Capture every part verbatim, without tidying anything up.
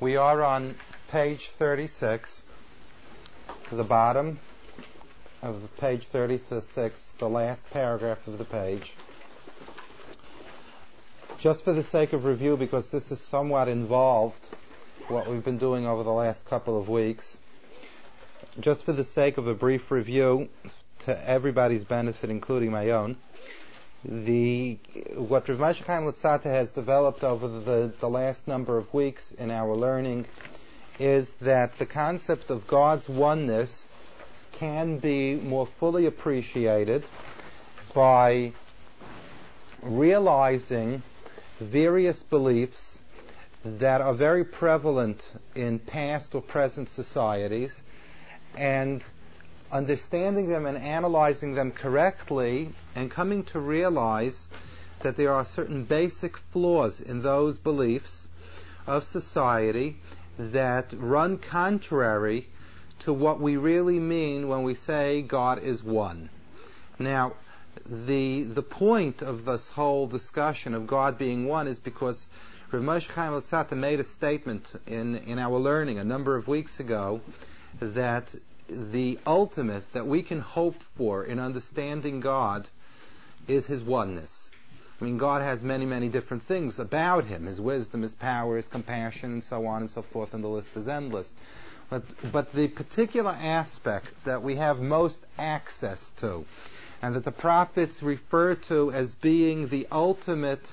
We are on page thirty-six, the bottom of page thirty-six, the last paragraph of the page. Just for the sake of review, because this is somewhat involved, what we've been doing over the last couple of weeks, just for the sake of a brief review to everybody's benefit, including my own, The what Rav Moshe Chaim Luzzatto has developed over the, the last number of weeks in our learning is that the concept of God's oneness can be more fully appreciated by realizing various beliefs that are very prevalent in past or present societies, and understanding them and analyzing them correctly, and coming to realize that there are certain basic flaws in those beliefs of society that run contrary to what we really mean when we say God is one. Now, the the point of this whole discussion of God being one is because Rav Moshe Chaim Luzzatto made a statement in, in our learning a number of weeks ago that the ultimate that we can hope for in understanding God is His oneness. I mean, God has many, many different things about Him, His wisdom, His power, His compassion, and so on and so forth, and the list is endless. But, but the particular aspect that we have most access to, and that the prophets refer to as being the ultimate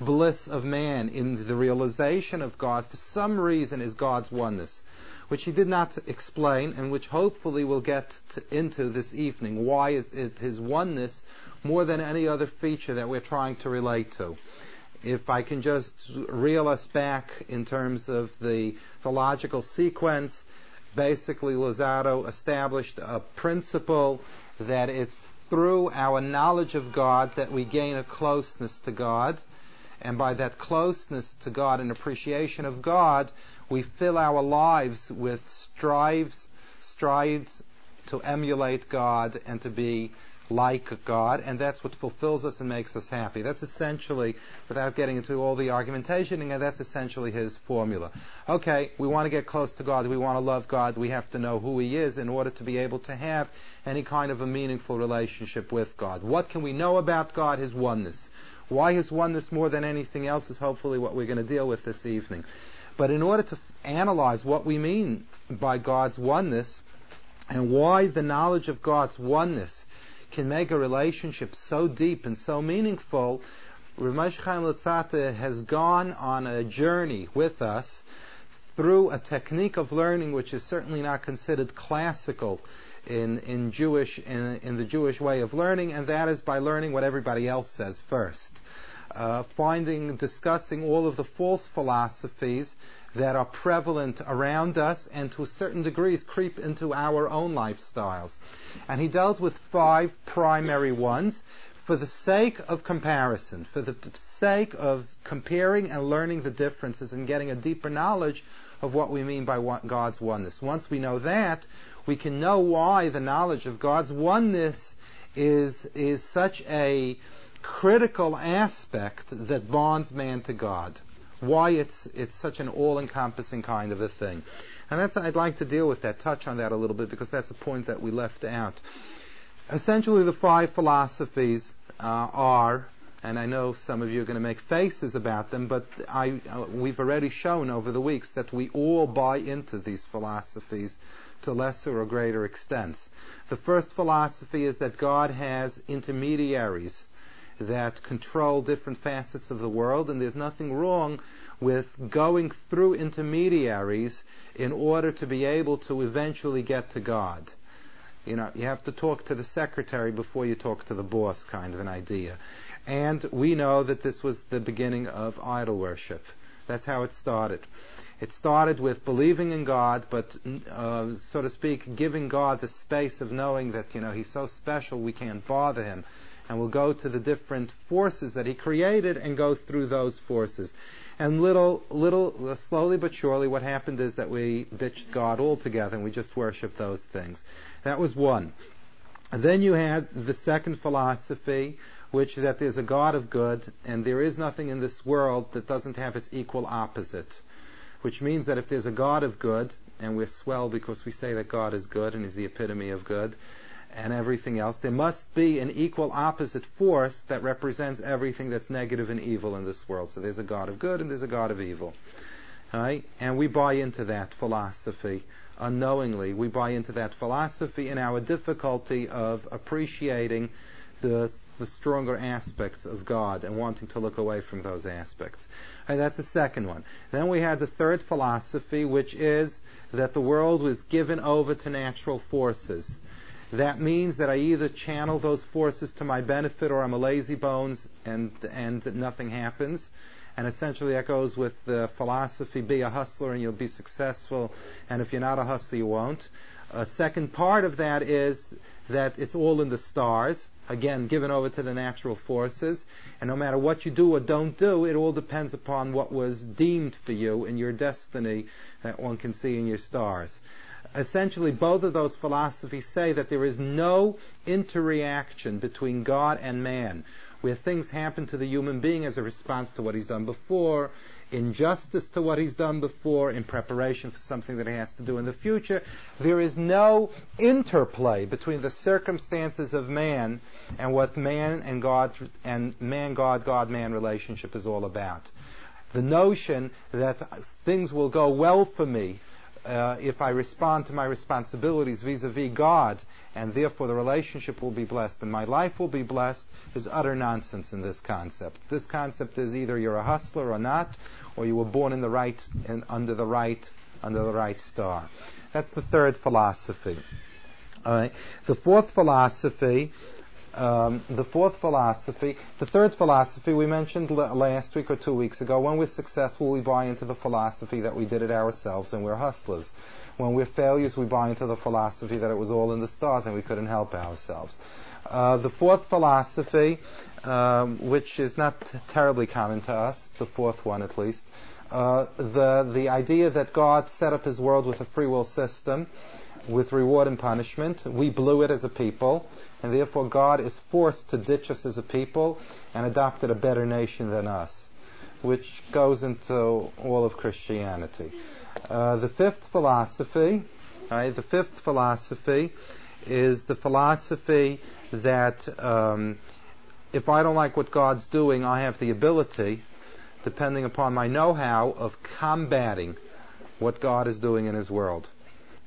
bliss of man in the realization of God, for some reason is God's oneness, which he did not explain, and which hopefully we'll get to, into this evening. Why is it his oneness more than any other feature that we're trying to relate to? If I can just reel us back in terms of the, the logical sequence, basically Luzzatto established a principle that it's through our knowledge of God that we gain a closeness to God, and by that closeness to God and appreciation of God, we fill our lives with strives, strides to emulate God and to be like God, and that's what fulfills us and makes us happy. That's essentially, without getting into all the argumentation, that's essentially his formula. Okay, we want to get close to God, we want to love God, we have to know who he is in order to be able to have any kind of a meaningful relationship with God. What can we know about God? His oneness. Why his oneness more than anything else is hopefully what we're going to deal with this evening. But in order to analyze what we mean by God's oneness and why the knowledge of God's oneness can make a relationship so deep and so meaningful, Rav Moshe Chaim Luzzatto has gone on a journey with us through a technique of learning which is certainly not considered classical in, in Jewish in, in the Jewish way of learning, and that is by learning what everybody else says first. Uh, finding, discussing all of the false philosophies that are prevalent around us and to a certain degrees creep into our own lifestyles. And he dealt with five primary ones for the sake of comparison, for the sake of comparing and learning the differences and getting a deeper knowledge of what we mean by God's oneness. Once we know that, we can know why the knowledge of God's oneness is is such a critical aspect that bonds man to God, why it's it's such an all-encompassing kind of a thing. And that's I'd like to deal with that, touch on that a little bit, because that's a point that we left out. Essentially, the five philosophies uh, are, and I know some of you are going to make faces about them, but I uh, we've already shown over the weeks that we all buy into these philosophies to lesser or greater extents. The first philosophy is that God has intermediaries that control different facets of the world, and there's nothing wrong with going through intermediaries in order to be able to eventually get to God. You know, you have to talk to the secretary before you talk to the boss, kind of an idea. And we know that this was the beginning of idol worship. That's how it started. It started with believing in God, but, uh, so to speak, giving God the space of knowing that, you know, he's so special we can't bother him. And we'll go to the different forces that he created and go through those forces. And little, little, slowly but surely, what happened is that we ditched God altogether and we just worshiped those things. That was one. And then you had the second philosophy, which is that there's a God of good and there is nothing in this world that doesn't have its equal opposite. which means that if there's a God of good, and we're swell because we say that God is good and is the epitome of good and everything else, there must be an equal opposite force that represents everything that's negative and evil in this world. So there's a God of good and there's a God of evil. Right? And we buy into that philosophy unknowingly. We buy into that philosophy in our difficulty of appreciating the the stronger aspects of God and wanting to look away from those aspects. And that's the second one. Then we had the third philosophy, which is that the world was given over to natural forces. That means that I either channel those forces to my benefit or I'm a lazy bones and and nothing happens. And essentially that goes with the philosophy, be a hustler and you'll be successful, and if you're not a hustler you won't. A second part of that is that it's all in the stars, again given over to the natural forces, and no matter what you do or don't do, it all depends upon what was deemed for you in your destiny that one can see in your stars. Essentially both of those philosophies say that there is no interreaction between God and man, where things happen to the human being as a response to what he's done before, in justice to what he's done before, in preparation for something that he has to do in the future. There is no interplay between the circumstances of man and what man and God and man-God, God-man relationship is all about. The notion that things will go well for me Uh, if I respond to my responsibilities vis-a-vis God, and therefore the relationship will be blessed and my life will be blessed, is utter nonsense in this concept. This concept is either you're a hustler or not, or you were born in the right and under the right under the right star. That's the third philosophy. All right. The fourth philosophy. Um, the fourth philosophy, the third philosophy we mentioned l- last week or two weeks ago. When we're successful, we buy into the philosophy that we did it ourselves and we're hustlers. When we're failures, we buy into the philosophy that it was all in the stars and we couldn't help ourselves. Uh, the fourth philosophy, um, which is not t- terribly common to us, the fourth one at least, uh, the the idea that God set up his world with a free will system, with reward and punishment. We blew it as a people, and therefore God is forced to ditch us as a people and adopted a better nation than us, which goes into all of Christianity. Uh, the fifth philosophy, right, the fifth philosophy is the philosophy that um, if I don't like what God's doing, I have the ability, depending upon my know-how, of combating what God is doing in his world.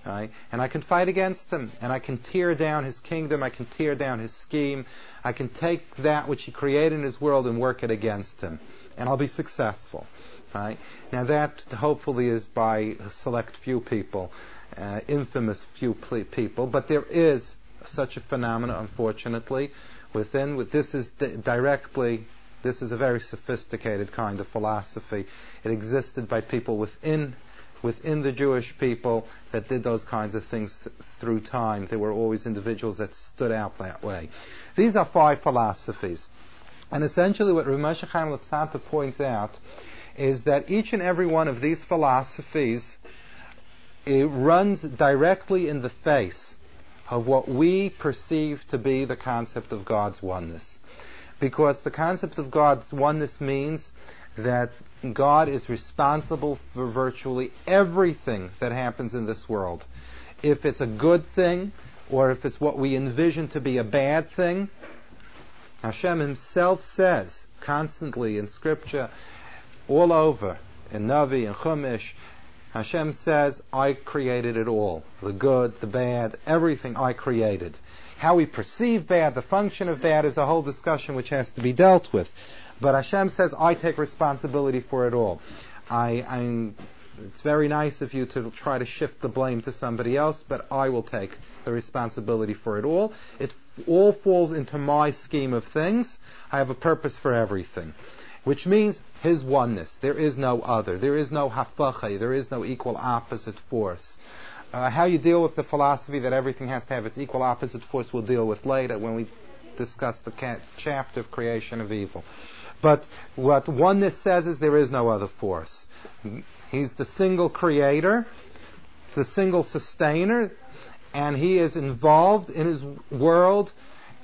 Right? And I can fight against him, and I can tear down his kingdom, I can tear down his scheme, I can take that which he created in his world and work it against him, and I'll be successful. Right? Now that hopefully is by select few people, uh, infamous few ple- people, but there is such a phenomenon, unfortunately, within. With, this is di- directly, this is a very sophisticated kind of philosophy. It existed by people within within the Jewish people that did those kinds of things th- through time. There were always individuals that stood out that way. These are five philosophies. And essentially what Rav Moshe Chaim Luzzatto points out is that each and every one of these philosophies, it runs directly in the face of what we perceive to be the concept of God's oneness. Because the concept of God's oneness means that God is responsible for virtually everything that happens in this world. If it's a good thing, or if it's what we envision to be a bad thing, Hashem himself says constantly in Scripture, all over, in Navi and Chumash, Hashem says, I created it all. The good, the bad, everything I created. How we perceive bad, the function of bad, is a whole discussion which has to be dealt with. But Hashem says, I take responsibility for it all. I, I'm, it's very nice of you to try to shift the blame to somebody else, but I will take the responsibility for it all. It all falls into my scheme of things. I have a purpose for everything, which means his oneness. There is no other. There is no hafachai. There is no equal opposite force. Uh, how you deal with the philosophy that everything has to have its equal opposite force, we'll deal with later when we discuss the ca- chapter of creation of evil. But what oneness says is there is no other force. He's the single creator, the single sustainer, and he is involved in his world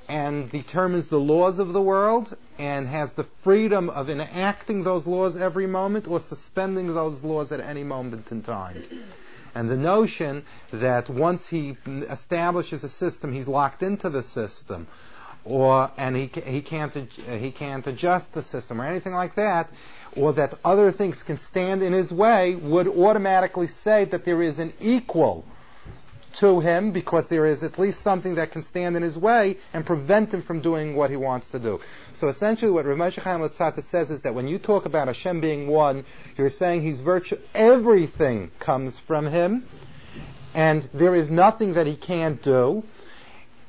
and determines the laws of the world and has the freedom of enacting those laws every moment or suspending those laws at any moment in time. And the notion that once he establishes a system, he's locked into the system, or and he he can't he can't adjust the system or anything like that, or that other things can stand in his way, would automatically say that there is an equal to him, because there is at least something that can stand in his way and prevent him from doing what he wants to do. So essentially what Rav Moshe Chaim Luzzatto says is that when you talk about Hashem being one, you're saying he's virtue, everything comes from him, and there is nothing that he can't do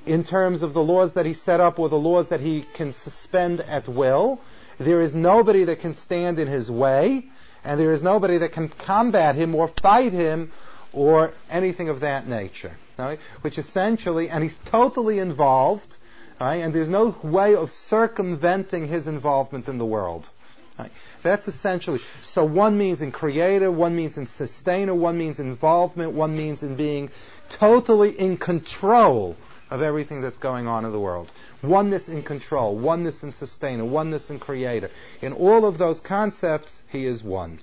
in terms of the laws that he set up or the laws that he can suspend at will. There is nobody that can stand in his way, and there is nobody that can combat him or fight him or anything of that nature, right? Which essentially, and he's totally involved, right? And there's no way of circumventing his involvement in the world. Right? That's essentially, so one means in creator, one means in sustainer, one means involvement, one means in being totally in control of everything that's going on in the world. Oneness in control, oneness in sustainer, oneness in creator. In all of those concepts, he is one.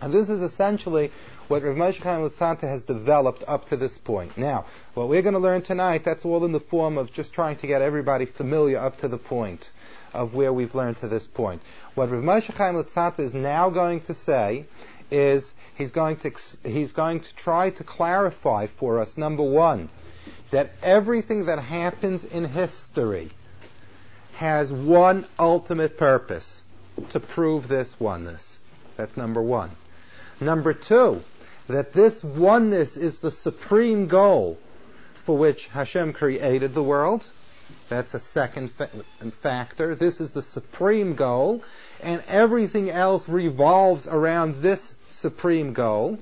And this is essentially what Rav Moshe Chaim Luzzatto has developed up to this point. Now, what we're going to learn tonight, that's all in the form of just trying to get everybody familiar up to the point of where we've learned to this point. What Rav Moshe Chaim Luzzatto is now going to say is he's going to he's going to try to clarify for us, number one, that everything that happens in history has one ultimate purpose, to prove this oneness. That's number one. Number two, that this oneness is the supreme goal for which Hashem created the world. That's a second fa- factor. This is the supreme goal, and everything else revolves around this supreme goal.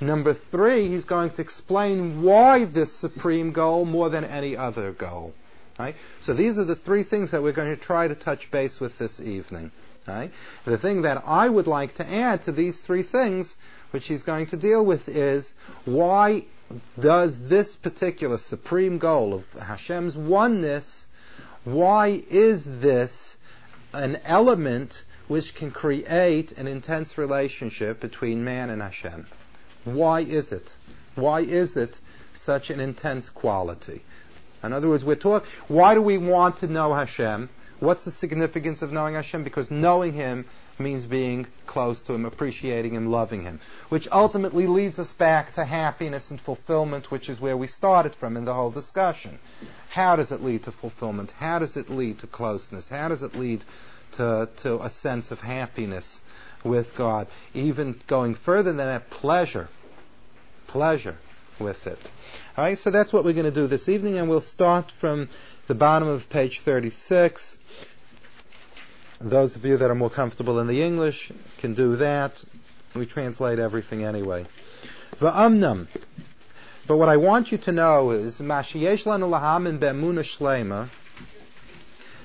Number three, he's going to explain why this supreme goal more than any other goal. Right? So these are the three things that we're going to try to touch base with this evening. Right? The thing that I would like to add to these three things, which he's going to deal with, is why does this particular supreme goal of Hashem's oneness, why is this an element which can create an intense relationship between man and Hashem? Why is it? Why is it such an intense quality? In other words, we're talking, why do we want to know Hashem? What's the significance of knowing Hashem? Because knowing Him means being close to Him, appreciating Him, loving Him, which ultimately leads us back to happiness and fulfillment, which is where we started from in the whole discussion. How does it lead to fulfillment? How does it lead to closeness? How does it lead to, to a sense of happiness with God? Even going further than that, pleasure. Pleasure with it. All right, so that's what we're going to do this evening, and we'll start from the bottom of page thirty-six. Those of you that are more comfortable in the English can do that. We translate everything anyway. Va'amnam. But what I want you to know is ma sheyesh lanu lahamin be'emuna shleima.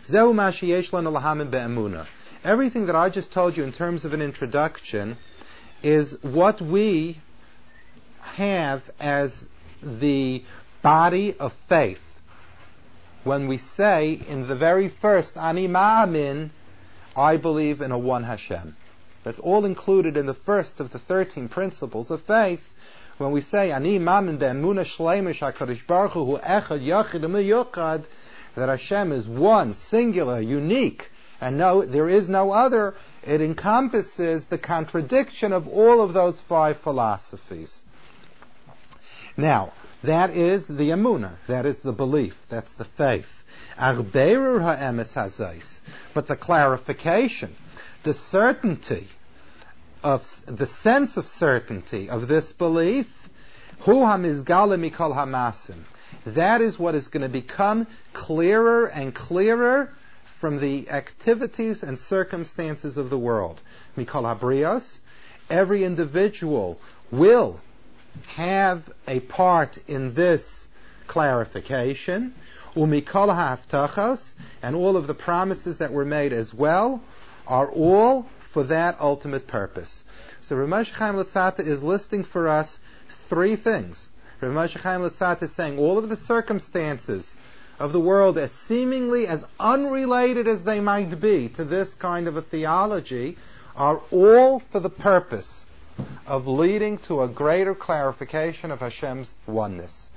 Zehu ma sheyesh lanu lahamin be'emuna. Everything that I just told you in terms of an introduction is what we have as the body of faith. When we say in the very first Ani Ma'amin, I believe in a one Hashem. That's all included in the first of the thirteen principles of faith. When we say, Ani Ma'amin be'emuna shleimish HaKadosh Baruch Hu echad yachid u'miyuchad, that Hashem is one, singular, unique, and no, there is no other, it encompasses the contradiction of all of those five philosophies. Now, that is the emuna, that is the belief, that's the faith. But the clarification, the certainty, of the sense of certainty of this belief, that is what is going to become clearer and clearer from the activities and circumstances of the world. Mikol habrios, every individual will have a part in this clarification. Umikol ha'aftachos, and all of the promises that were made as well, are all for that ultimate purpose. So Rav Moshe Chaim Luzzatto is listing for us three things. Rav Moshe Chaim Luzzatto is saying all of the circumstances of the world as seemingly as unrelated as they might be to this kind of a theology are all for the purpose of leading to a greater clarification of Hashem's oneness.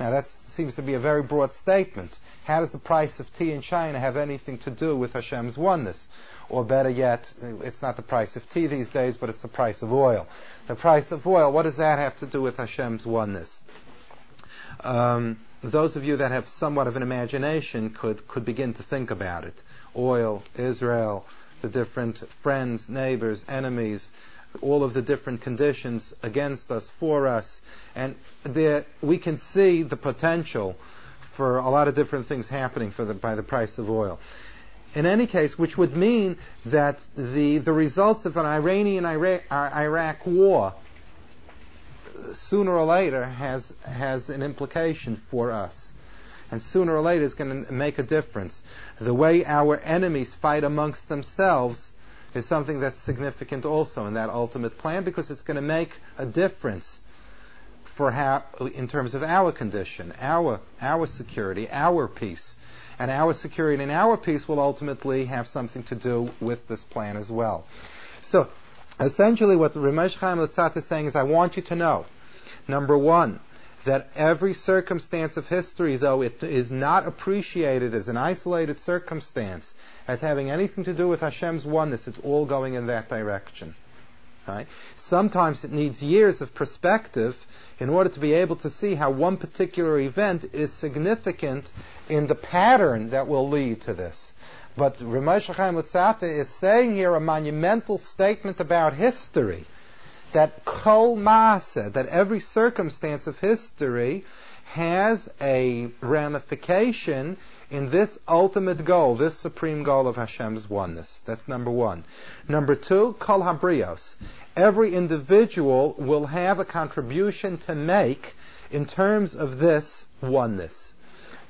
Now that seems to be a very broad statement. How does the price of tea in China have anything to do with Hashem's oneness? Or better yet, it's not the price of tea these days, but it's the price of oil. The price of oil, what does that have to do with Hashem's oneness? Um, those of you that have somewhat of an imagination could, could begin to think about it. Oil, Israel, the different friends, neighbors, enemies, all of the different conditions against us, for us. And there we can see the potential for a lot of different things happening for the, by the price of oil. In any case, which would mean that the, the results of an Iranian-Iraq war sooner or later has has an implication for us, and sooner or later is going to make a difference. The way our enemies fight amongst themselves is something that's significant also in that ultimate plan, because it's going to make a difference for how, in terms of our condition, our our security, our peace, and our security and our peace will ultimately have something to do with this plan as well. So, essentially, what the Ramesh Chaim Litzat is saying is, I want you to know, number one, that every circumstance of history, though it is not appreciated as an isolated circumstance, as having anything to do with Hashem's oneness, it's all going in that direction. Right? Sometimes it needs years of perspective in order to be able to see how one particular event is significant in the pattern that will lead to this. But Ramesh Chaim Litzat is saying here a monumental statement about history, that kol ma'aseh, that every circumstance of history has a ramification in this ultimate goal, this supreme goal of Hashem's oneness. That's number one. Number two, kol habrios. Every individual will have a contribution to make in terms of this oneness.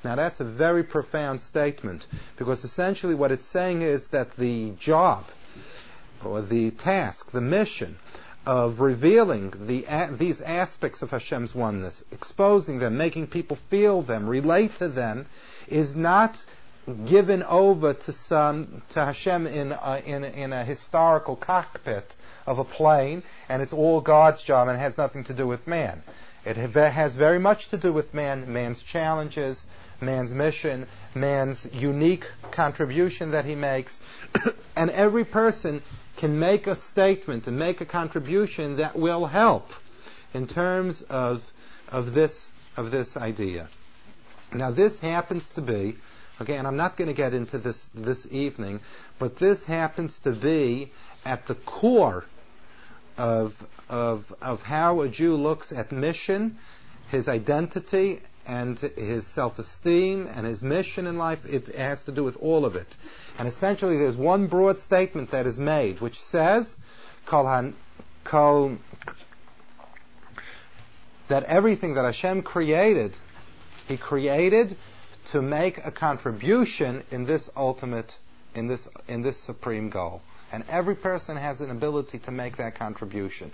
Now that's a very profound statement, because essentially what it's saying is that the job, or the task, the mission of revealing the, uh, these aspects of Hashem's oneness, exposing them, making people feel them, relate to them, is not given over to some to Hashem in a, in, in a historical cockpit of a plane, and it's all God's job and it has nothing to do with man. It has very much to do with man, man's challenges, man's mission, man's unique contribution that he makes. And every person can make a statement and make a contribution that will help in terms of of this of this idea. Now this happens to be, okay, and I'm not going to get into this this evening, but this happens to be at the core of of of how a Jew looks at mission, his identity, and his self-esteem, and his mission in life. It has to do with all of it. And essentially there's one broad statement that is made, which says kol han, kol, that everything that Hashem created, He created to make a contribution in this ultimate, in this in this supreme goal. And every person has an ability to make that contribution,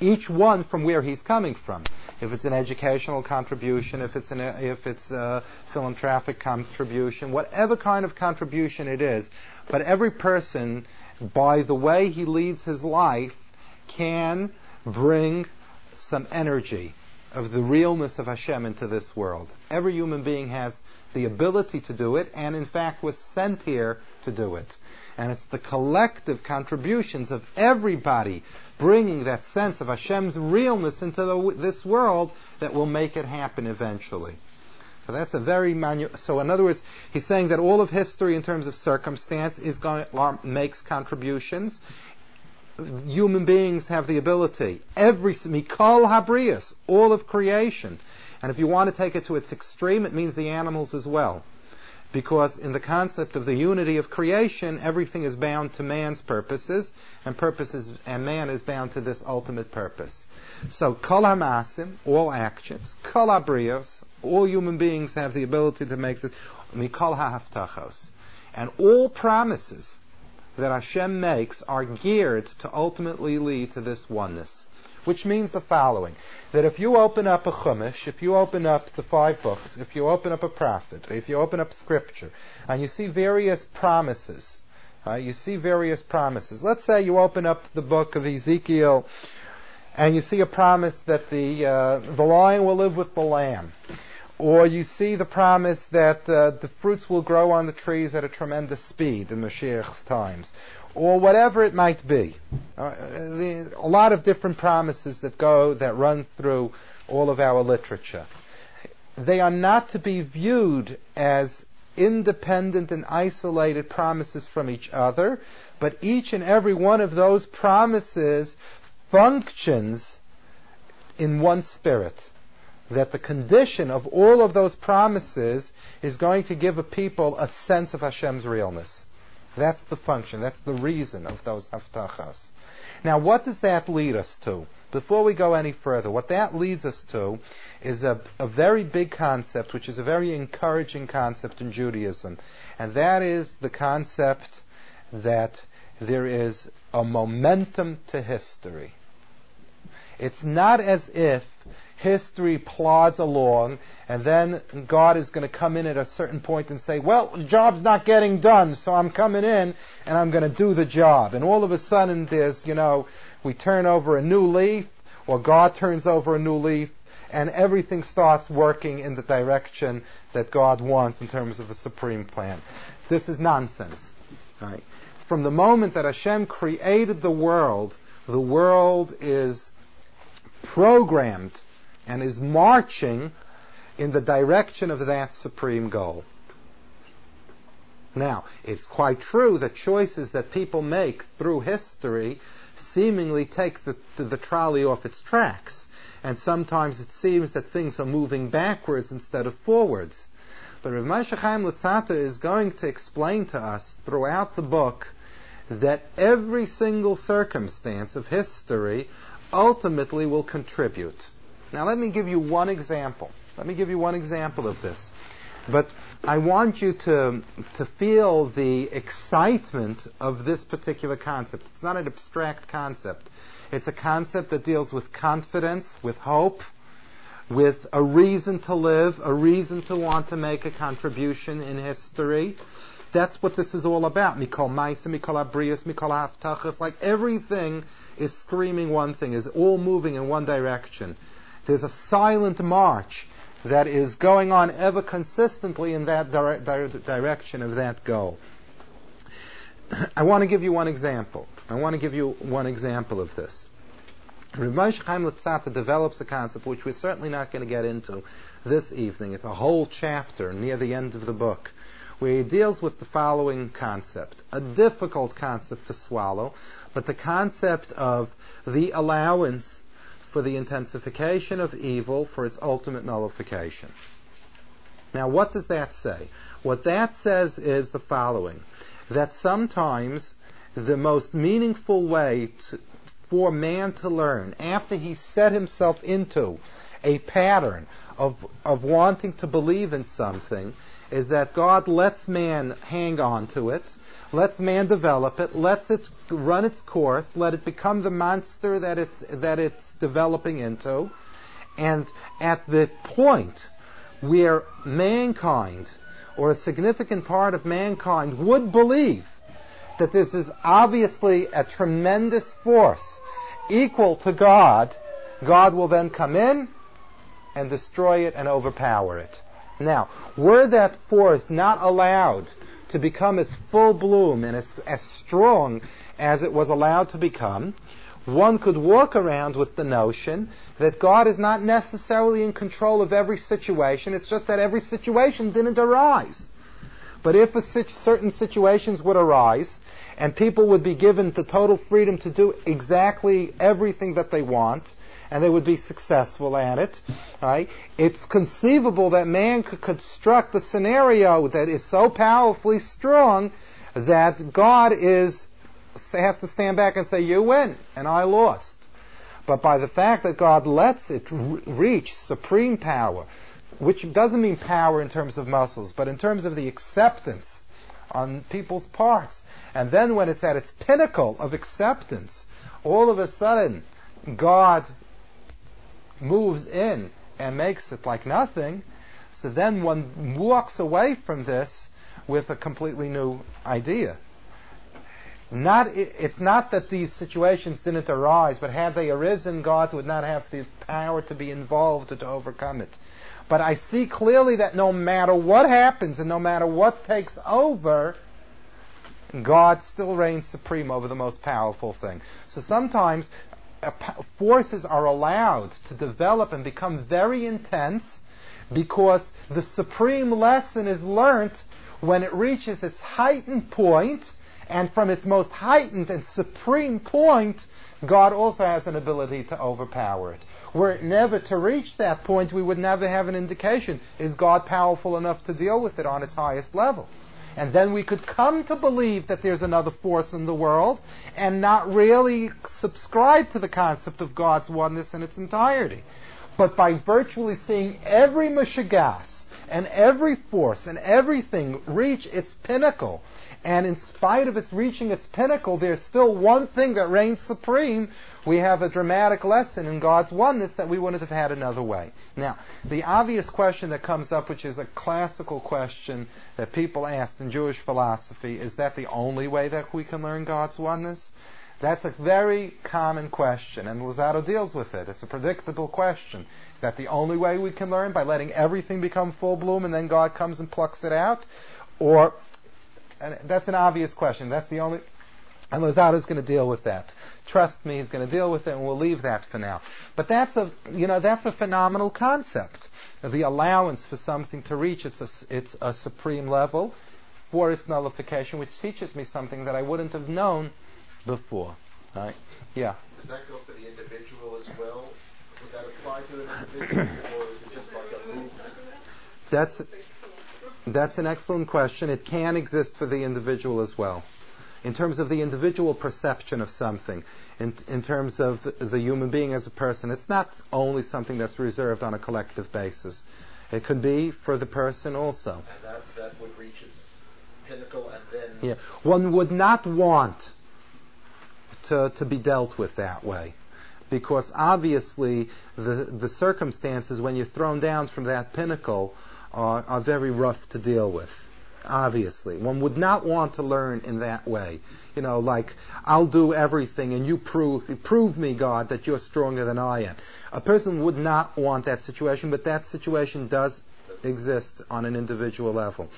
each one from where he's coming from. If it's an educational contribution, if it's an, if it's a philanthropic contribution, whatever kind of contribution it is, but every person, by the way he leads his life, can bring some energy of the realness of Hashem into this world. Every human being has the ability to do it, and in fact was sent here to do it. And it's the collective contributions of everybody bringing that sense of Hashem's realness into the, this world that will make it happen eventually. So that's a very manu- so in other words, he's saying that all of history in terms of circumstance is going makes contributions. Human beings have the ability, every mikol habrius, all of creation. And if you want to take it to its extreme, it means the animals as well, because in the concept of the unity of creation, everything is bound to man's purposes, and purposes, and man is bound to this ultimate purpose. So kol hamasim, all actions, kol habrios, all human beings have the ability to make this, mikol hahaftachos, and all promises that Hashem makes are geared to ultimately lead to this oneness, which means the following: that if you open up a Chumash, if you open up the five books, if you open up a prophet, if you open up scripture, and you see various promises, uh, you see various promises. Let's say you open up the book of Ezekiel, and you see a promise that the uh, the lion will live with the lamb, or you see the promise that uh, the fruits will grow on the trees at a tremendous speed in Mashiach's times, or whatever it might be. Uh, the, a lot of different promises that go, that run through all of our literature. They are not to be viewed as independent and isolated promises from each other, but each and every one of those promises functions in one spirit. That the condition of all of those promises is going to give a people a sense of Hashem's realness. That's the function, that's the reason of those haftachas. Now, what does that lead us to? Before we go any further, what that leads us to is a, a very big concept, which is a very encouraging concept in Judaism, and that is the concept that there is a momentum to history. It's not as if history plods along, and then God is going to come in at a certain point and say, well, the job's not getting done, so I'm coming in and I'm going to do the job. And all of a sudden there's, you know, we turn over a new leaf, or God turns over a new leaf, and everything starts working in the direction that God wants in terms of a supreme plan. This is nonsense. Right? From the moment that Hashem created the world, the world is programmed and is marching in the direction of that supreme goal. Now, it's quite true that choices that people make through history seemingly take the, the, the trolley off its tracks, and sometimes it seems that things are moving backwards instead of forwards. But Rav Moshe Chaim Luzzatto is going to explain to us throughout the book that every single circumstance of history ultimately will contribute. Now let me give you one example. Let me give you one example of this. But I want you to, to feel the excitement of this particular concept. It's not an abstract concept. It's a concept that deals with confidence, with hope, with a reason to live, a reason to want to make a contribution in history. That's what this is all about. Mikol Maisa, Mikol Abrius, Mikol Haftachas, like everything is screaming one thing, is all moving in one direction. There's a silent march that is going on ever consistently in that dire- dire- direction of that goal. I want to give you one example. I want to give you one example of this. Rav Moshe Chaim Luzzatto develops a concept which we're certainly not going to get into this evening. It's a whole chapter near the end of the book, where he deals with the following concept, a difficult concept to swallow, but the concept of the allowance for the intensification of evil for its ultimate nullification. Now, what does that say? What that says is the following, that sometimes the most meaningful way to, for man to learn, after he set himself into a pattern of, of wanting to believe in something, is that God lets man hang on to it, lets man develop it, lets it run its course, let it become the monster that it's, that it's developing into. And at the point where mankind, or a significant part of mankind, would believe that this is obviously a tremendous force equal to God, God will then come in and destroy it and overpower it. Now, were that force not allowed to become as full bloom and as, as strong as it was allowed to become, one could walk around with the notion that God is not necessarily in control of every situation. It's just that every situation didn't arise. But if a situ- certain situations would arise, and people would be given the total freedom to do exactly everything that they want, and they would be successful at it, right? It's conceivable that man could construct a scenario that is so powerfully strong that God is has to stand back and say, you win, and I lost. But by the fact that God lets it re- reach supreme power, which doesn't mean power in terms of muscles, but in terms of the acceptance on people's parts, and then when it's at its pinnacle of acceptance, all of a sudden God moves in and makes it like nothing, so then one walks away from this with a completely new idea. Not, it's not that these situations didn't arise, but had they arisen, God would not have the power to be involved or to overcome it. But I see clearly that no matter what happens and no matter what takes over, God still reigns supreme over the most powerful thing. So sometimes forces are allowed to develop and become very intense because the supreme lesson is learnt when it reaches its heightened point, and from its most heightened and supreme point, God also has an ability to overpower it. Were it never to reach that point, we would never have an indication, is God powerful enough to deal with it on its highest level? And then we could come to believe that there's another force in the world and not really subscribe to the concept of God's oneness in its entirety. But by virtually seeing every mishigas and every force and everything reach its pinnacle, and in spite of its reaching its pinnacle, there's still one thing that reigns supreme, we have a dramatic lesson in God's oneness that we wouldn't have had another way. Now, the obvious question that comes up, which is a classical question that people asked in Jewish philosophy, is that the only way that we can learn God's oneness? That's a very common question, and Lozado deals with it. It's a predictable question. Is that the only way we can learn? By letting everything become full bloom and then God comes and plucks it out? Or... And that's an obvious question. That's the only... And Lozado's going to deal with that. Trust me, he's going to deal with it, and we'll leave that for now. But that's a, you know, that's a phenomenal concept. The allowance for something to reach its, its a supreme level for its nullification, which teaches me something that I wouldn't have known before. All right? Yeah? Does that go for the individual as well? Would that apply to an individual, or is it just like a movement? That's... That's an excellent question. It can exist for the individual as well. In terms of the individual perception of something, in, in terms of the human being as a person, it's not only something that's reserved on a collective basis. It could be for the person also. And that, that would reach its pinnacle and then... Yeah. One would not want to, to be dealt with that way. Because obviously the, the circumstances when you're thrown down from that pinnacle... Are, are very rough to deal with, obviously. One would not want to learn in that way. You know, like, I'll do everything and you prove, prove me, God, that you're stronger than I am. A person would not want that situation, but that situation does exist on an individual level.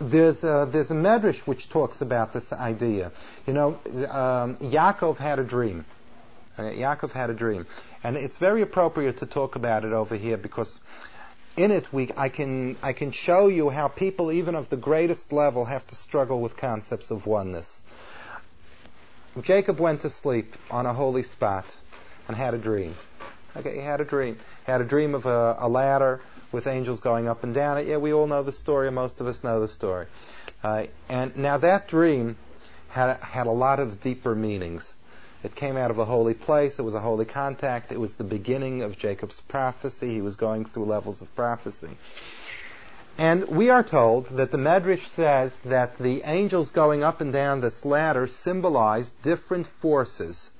There's a, there's a medrash which talks about this idea. You know, um, Yaakov had a dream. Uh, Yaakov had a dream. And it's very appropriate to talk about it over here because... In it, we, I can I can show you how people, even of the greatest level, have to struggle with concepts of oneness. Jacob went to sleep on a holy spot and had a dream. Okay, he had a dream. He had a dream of a, a ladder with angels going up and down. Yeah, we all know the story. Most of us know the story. Uh, and now that dream had had a lot of deeper meanings. It came out of a holy place. It was a holy contact. It was the beginning of Jacob's prophecy. He was going through levels of prophecy. And we are told that the Medrash says that the angels going up and down this ladder symbolized different forces,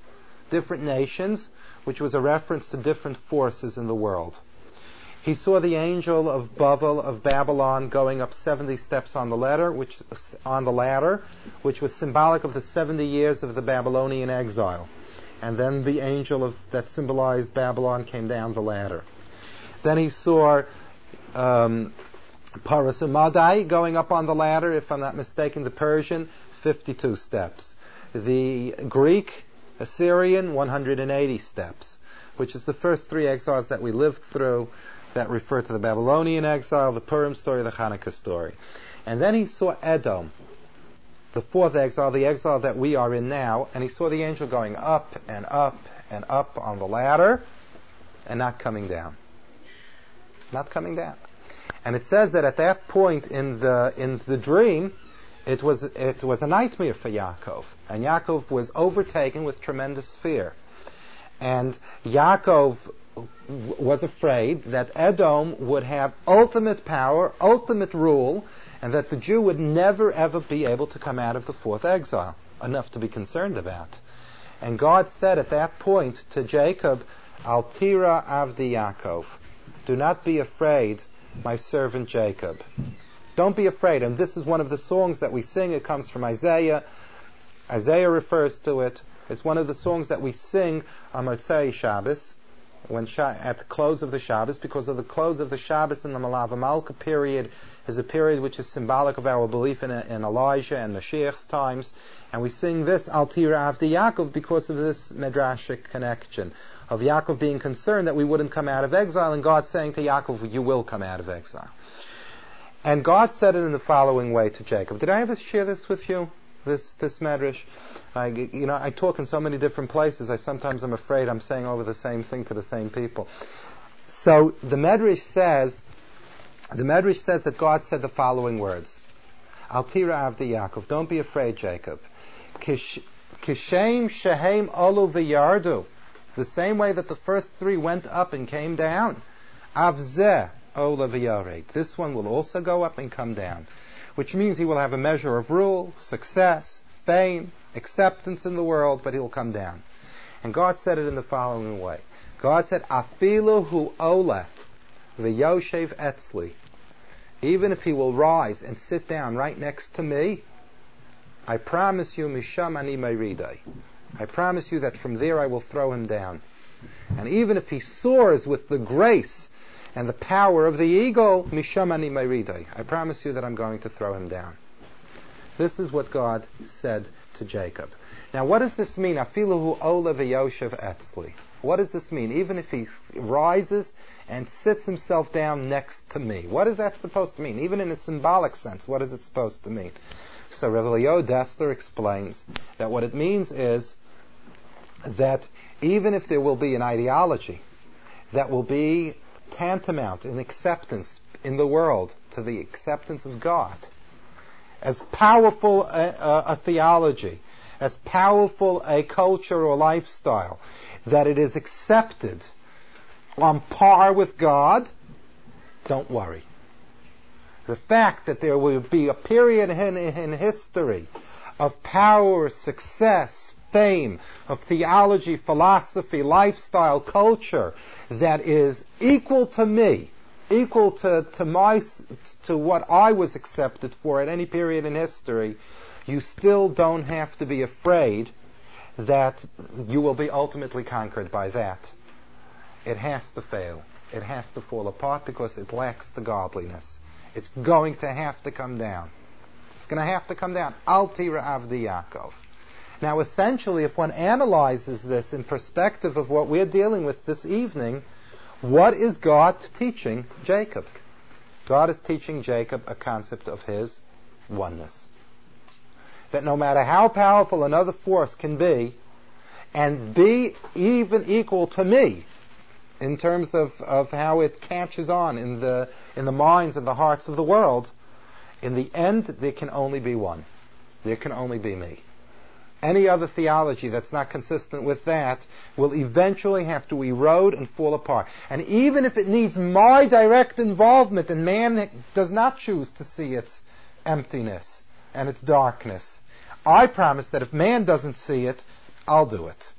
different nations, which was a reference to different forces in the world. He saw the angel of Babel, of Babylon, going up seventy steps on the ladder, which on the ladder, which was symbolic of the seventy years of the Babylonian exile. And then the angel of that symbolized Babylon came down the ladder. Then he saw um, Paras and Madai going up on the ladder, if I'm not mistaken, the Persian, fifty-two steps. The Greek, Assyrian, one hundred eighty steps, which is the first three exiles that we lived through, that refer to the Babylonian exile, the Purim story, the Hanukkah story. And then he saw Edom, the fourth exile, the exile that we are in now, and he saw the angel going up and up and up on the ladder and not coming down. Not coming down. And it says that at that point in the in the dream, it was it was a nightmare for Yaakov. And Yaakov was overtaken with tremendous fear. And Yaakov was afraid that Edom would have ultimate power, ultimate rule, and that the Jew would never ever be able to come out of the fourth exile, enough to be concerned about. And God said at that point to Jacob, Al tira avdi Yaakov. Do not be afraid, my servant Jacob. Don't be afraid. And this is one of the songs that we sing. It comes from Isaiah. Isaiah refers to it. It's one of the songs that we sing on Motzei Shabbos, when Sha- at the close of the Shabbos, because of the close of the Shabbos in the Malava Malka period is a period which is symbolic of our belief in, in Elijah and Mashiach's times. And we sing this, Al Tira Avdi Yaakov, because of this Midrashic connection of Yaakov being concerned that we wouldn't come out of exile, and God saying to Yaakov, you will come out of exile. And God said it in the following way to Jacob. Did I ever share this with you? This this medrash, I, you know, I talk in so many different places. I sometimes I'm afraid I'm saying over the same thing to the same people. So the medrash says, the medrash says that God said the following words: Al tira avdi Yaakov, don't be afraid, Jacob. Kishem shehem olu v'yardu, the same way that the first three went up and came down. Avzeh olu v'yared, this one will also go up and come down, which means he will have a measure of rule, success, fame, acceptance in the world, but he'll come down. And God said it in the following way. God said, Afilu hu ola v'yoshev etzli. Even if he will rise and sit down right next to me, I promise you, Misham ani meridai. I promise you that from there I will throw him down. And even if he soars with the grace and the power of the eagle, Misham ani meridai, I promise you that I'm going to throw him down. This is what God said to Jacob. Now, what does this mean? Afilu hu ola v'yoshev etzli. What does this mean? Even if he rises and sits himself down next to me. What is that supposed to mean? Even in a symbolic sense, what is it supposed to mean? So Rav Elio Dessler explains that what it means is that even if there will be an ideology that will be tantamount in acceptance in the world to the acceptance of God, as powerful a, a, a theology, as powerful a culture or lifestyle, that it is accepted on par with God, don't worry. The fact that there will be a period in, in history of power, success, fame, of theology, philosophy, lifestyle, culture that is equal to me, equal to, to my to what I was accepted for at any period in history, you still don't have to be afraid that you will be ultimately conquered by that. It has to fail. It has to fall apart because it lacks the godliness. It's going to have to come down. It's going to have to come down. Al tira avdi Yaakov. Now, essentially, if one analyzes this in perspective of what we're dealing with this evening, what is God teaching Jacob? God is teaching Jacob a concept of his oneness. That no matter how powerful another force can be, and be even equal to me, in terms of, of how it catches on in the in the minds and the hearts of the world, in the end, there can only be one. There can only be me. Any other theology that's not consistent with that will eventually have to erode and fall apart. And even if it needs my direct involvement, and man does not choose to see its emptiness and its darkness, I promise that if man doesn't see it, I'll do it.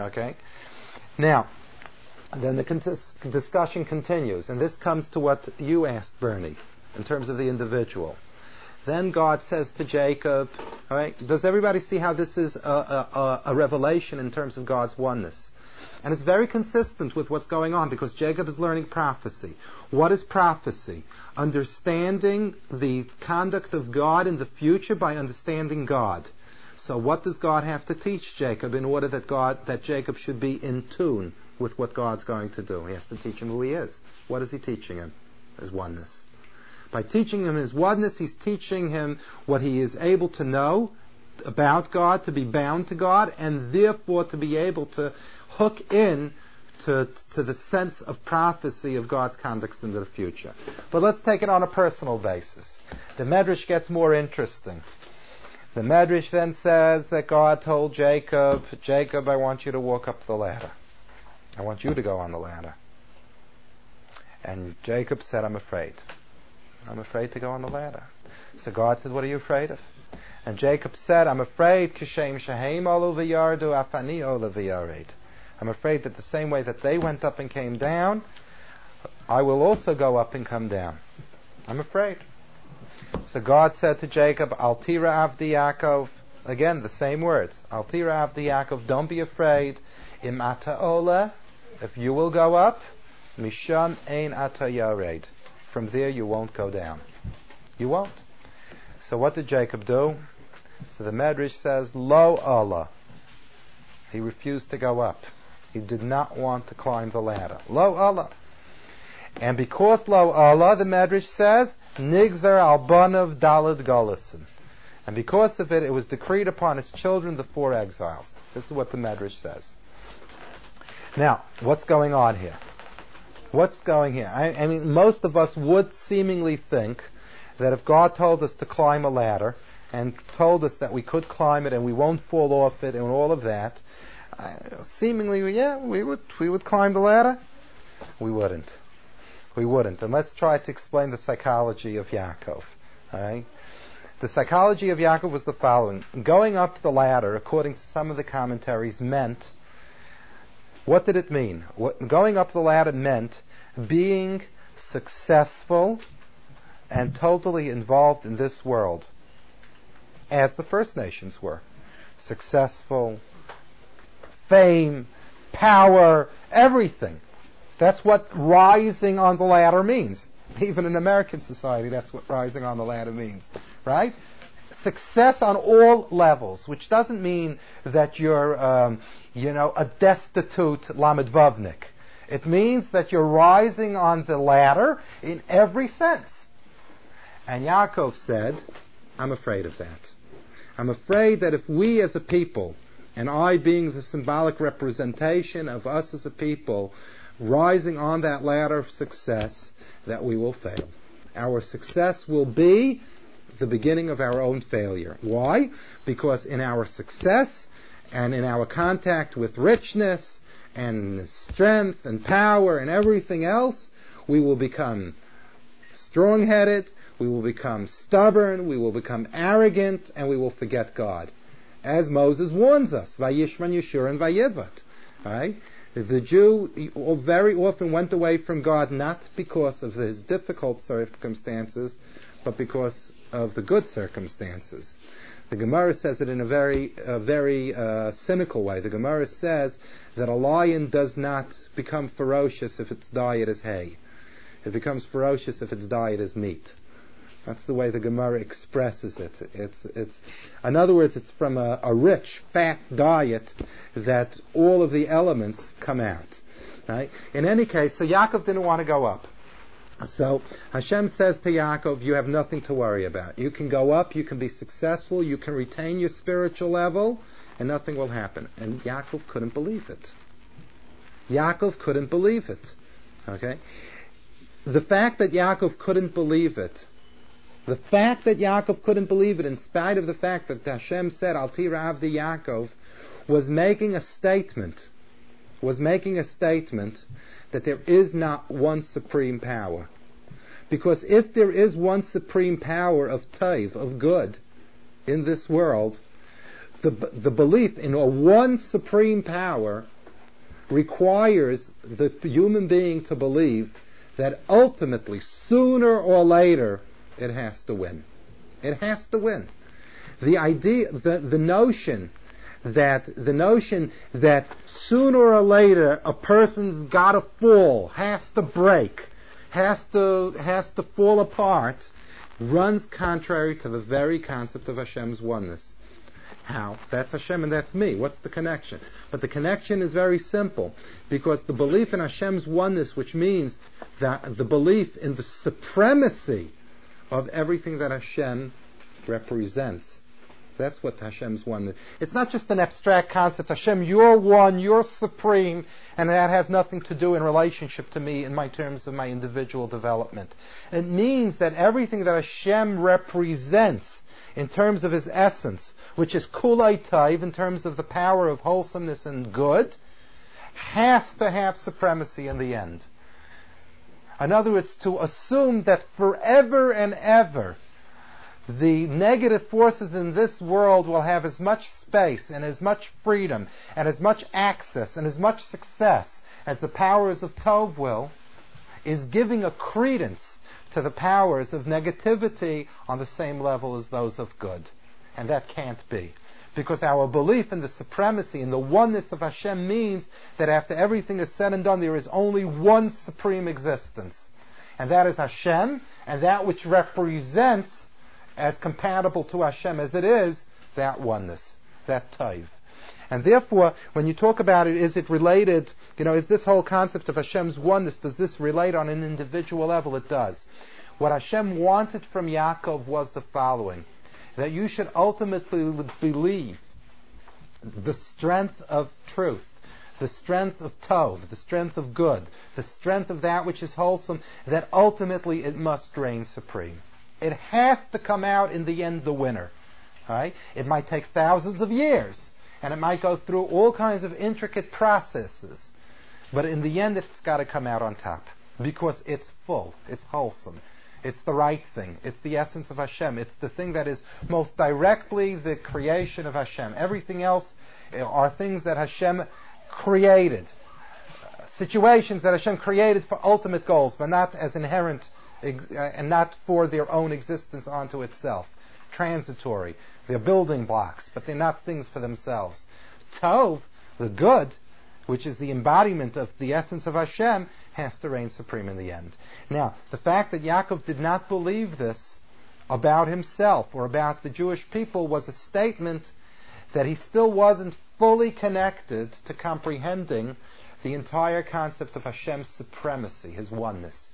Okay? Now, then the con- discussion continues, and this comes to what you asked, Bernie, in terms of the individual. Then God says to Jacob, all right, does everybody see how this is a, a, a revelation in terms of God's oneness? And it's very consistent with what's going on, because Jacob is learning prophecy. What is prophecy? Understanding the conduct of God in the future by understanding God. So what does God have to teach Jacob in order that God that Jacob should be in tune with what God's going to do? He has to teach him who he is. What is he teaching him? His oneness. By teaching him his oneness, he's teaching him what he is able to know about God, to be bound to God, and therefore to be able to hook in to, to the sense of prophecy of God's conduct into the future. But let's take it on a personal basis. The Medrash gets more interesting. The Medrash then says that God told Jacob, Jacob, I want you to walk up the ladder. I want you to go on the ladder. And Jacob said, I'm afraid. I'm afraid to go on the ladder. So God said, what are you afraid of? And Jacob said, I'm afraid. Kishem shehem olu v'yardu afani olu v'yared. I'm afraid that the same way that they went up and came down, I will also go up and come down. I'm afraid. So God said to Jacob, Al tira avdi Yaakov, again the same words, Al tira avdi Yaakov, don't be afraid, im ata ola, if you will go up, misham ein ata yared, from there you won't go down. You won't. So what did Jacob do? So the Medrash says, lo ola. He refused to go up. He did not want to climb the ladder. Lo ola. And because lo Allah, the Medrash says, Nigzer al Banav Dalad Golasin. And because of it, it was decreed upon his children, the four exiles. This is what the Medrash says. Now, what's going on here? What's going here? I, I mean, most of us would seemingly think that if God told us to climb a ladder and told us that we could climb it and we won't fall off it and all of that, I, seemingly, yeah, we would, we would climb the ladder. We wouldn't. We wouldn't. And let's try to explain the psychology of Yaakov. All right? The psychology of Yaakov was the following. Going up the ladder, according to some of the commentaries, meant, what did it mean? What, going up the ladder meant being successful and totally involved in this world, as the First Nations were. Successful, fame, power, everything. That's what rising on the ladder means. Even in American society, that's what rising on the ladder means, right? Success on all levels, which doesn't mean that you're, um, you know, a destitute Lamedvavnik. It means that you're rising on the ladder in every sense. And Yaakov said, I'm afraid of that. I'm afraid that if we as a people, and I being the symbolic representation of us as a people, rising on that ladder of success, that we will fail. Our success will be the beginning of our own failure. Why? Because in our success and in our contact with richness and strength and power and everything else, we will become strong-headed, we will become stubborn, we will become arrogant, and we will forget God. As Moses warns us, Vayishman Yeshurun Vayivat. Right? The Jew very often went away from God not because of his difficult circumstances, but because of the good circumstances. The Gemara says it in a very, uh, very uh, cynical way. The Gemara says that a lion does not become ferocious if its diet is hay. It becomes ferocious if its diet is meat. That's the way the Gemara expresses it. It's, it's, in other words, it's from a, a rich, fat diet that all of the elements come out. Right? In any case, so Yaakov didn't want to go up. So Hashem says to Yaakov, you have nothing to worry about. You can go up, you can be successful, you can retain your spiritual level, and nothing will happen. And Yaakov couldn't believe it. Yaakov couldn't believe it. Okay? The fact that Yaakov couldn't believe it, The fact that Yaakov couldn't believe it, in spite of the fact that Hashem said, Al tira avdi Yaakov, was making a statement, was making a statement that there is not one supreme power. Because if there is one supreme power of taiv, of good, in this world, the, the belief in a one supreme power requires the human being to believe that ultimately, sooner or later, it has to win. It has to win. The idea, the, the notion that the notion that sooner or later a person's got to fall, has to break, has to has to fall apart, runs contrary to the very concept of Hashem's oneness. How? That's Hashem and that's me. What's the connection? But the connection is very simple, because the belief in Hashem's oneness, which means that the belief in the supremacy of everything that Hashem represents. That's what Hashem's one. It's not just an abstract concept. Hashem, you're one, you're supreme, and that has nothing to do in relationship to me in my terms of my individual development. It means that everything that Hashem represents in terms of his essence, which is kulei taiv, in terms of the power of wholesomeness and good, has to have supremacy in the end. In other words, to assume that forever and ever the negative forces in this world will have as much space and as much freedom and as much access and as much success as the powers of Tov will, is giving a credence to the powers of negativity on the same level as those of good. And that can't be. Because our belief in the supremacy, in the oneness of Hashem, means that after everything is said and done, there is only one supreme existence. And that is Hashem, and that which represents, as compatible to Hashem as it is, that oneness, that taiv. And therefore, when you talk about it, is it related, you know, is this whole concept of Hashem's oneness, does this relate on an individual level? It does. What Hashem wanted from Yaakov was the following: that you should ultimately believe the strength of truth, the strength of Tov, the strength of good, the strength of that which is wholesome, that ultimately it must reign supreme. It has to come out in the end the winner. Right? It might take thousands of years, and it might go through all kinds of intricate processes, but in the end it's got to come out on top, because it's full, it's wholesome, it's the right thing, it's the essence of Hashem, it's the thing that is most directly the creation of Hashem. Everything else are things that Hashem created, situations that Hashem created for ultimate goals, but not as inherent and not for their own existence onto itself. Transitory. They're building blocks, but they're not things for themselves. Tov, the good, which is the embodiment of the essence of Hashem, has to reign supreme in the end. Now, the fact that Yaakov did not believe this about himself or about the Jewish people was a statement that he still wasn't fully connected to comprehending the entire concept of Hashem's supremacy, his oneness.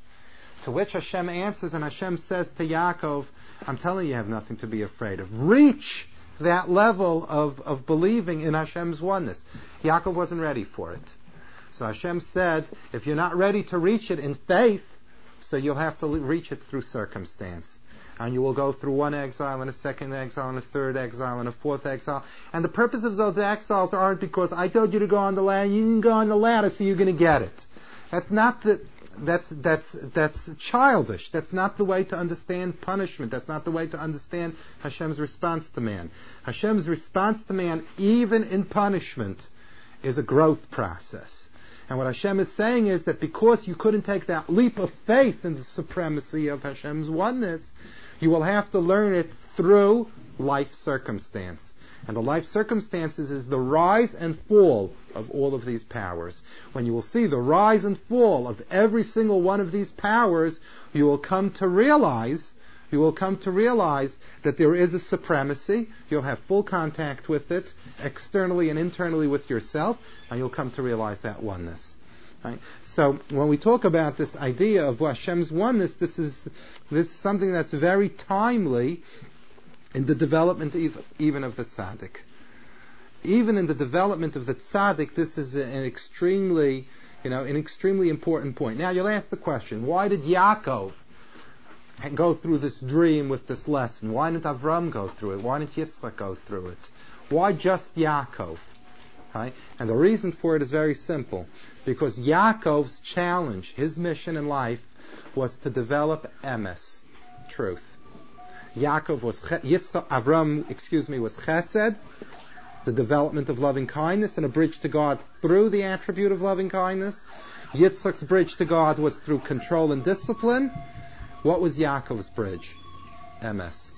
To which Hashem answers, and Hashem says to Yaakov, I'm telling you, you have nothing to be afraid of. Reach that level of, of believing in Hashem's oneness. Yaakov wasn't ready for it. So Hashem said, if you're not ready to reach it in faith, so you'll have to reach it through circumstance. And you will go through one exile and a second exile and a third exile and a fourth exile. And the purpose of those exiles aren't because I told you to go on the ladder, you didn't go on the ladder, so you're going to get it. That's not the... That's that's that's childish. That's not the way to understand punishment. That's not the way to understand Hashem's response to man. Hashem's response to man, even in punishment, is a growth process. And what Hashem is saying is that because you couldn't take that leap of faith in the supremacy of Hashem's oneness, you will have to learn it through life circumstance. And the life circumstances is the rise and fall of all of these powers. When you will see the rise and fall of every single one of these powers, you will come to realize, you will come to realize that there is a supremacy. You'll have full contact with it, externally and internally with yourself, and you'll come to realize that oneness. Right? So when we talk about this idea of Hashem's oneness, this is this is something that's very timely in the development even of the tzaddik. Even in the development of the tzaddik, this is an extremely, you know, an extremely important point. Now you'll ask the question, why did Yaakov go through this dream with this lesson? Why didn't Avram go through it? Why didn't Yitzchak go through it? Why just Yaakov? Right? And the reason for it is very simple. Because Yaakov's challenge, his mission in life, was to develop emes, truth. Yaakov was Yitzchak, Avram, excuse me, was Chesed, the development of loving kindness and a bridge to God through the attribute of loving kindness. Yitzchak's bridge to God was through control and discipline. What was Yaakov's bridge? Emes.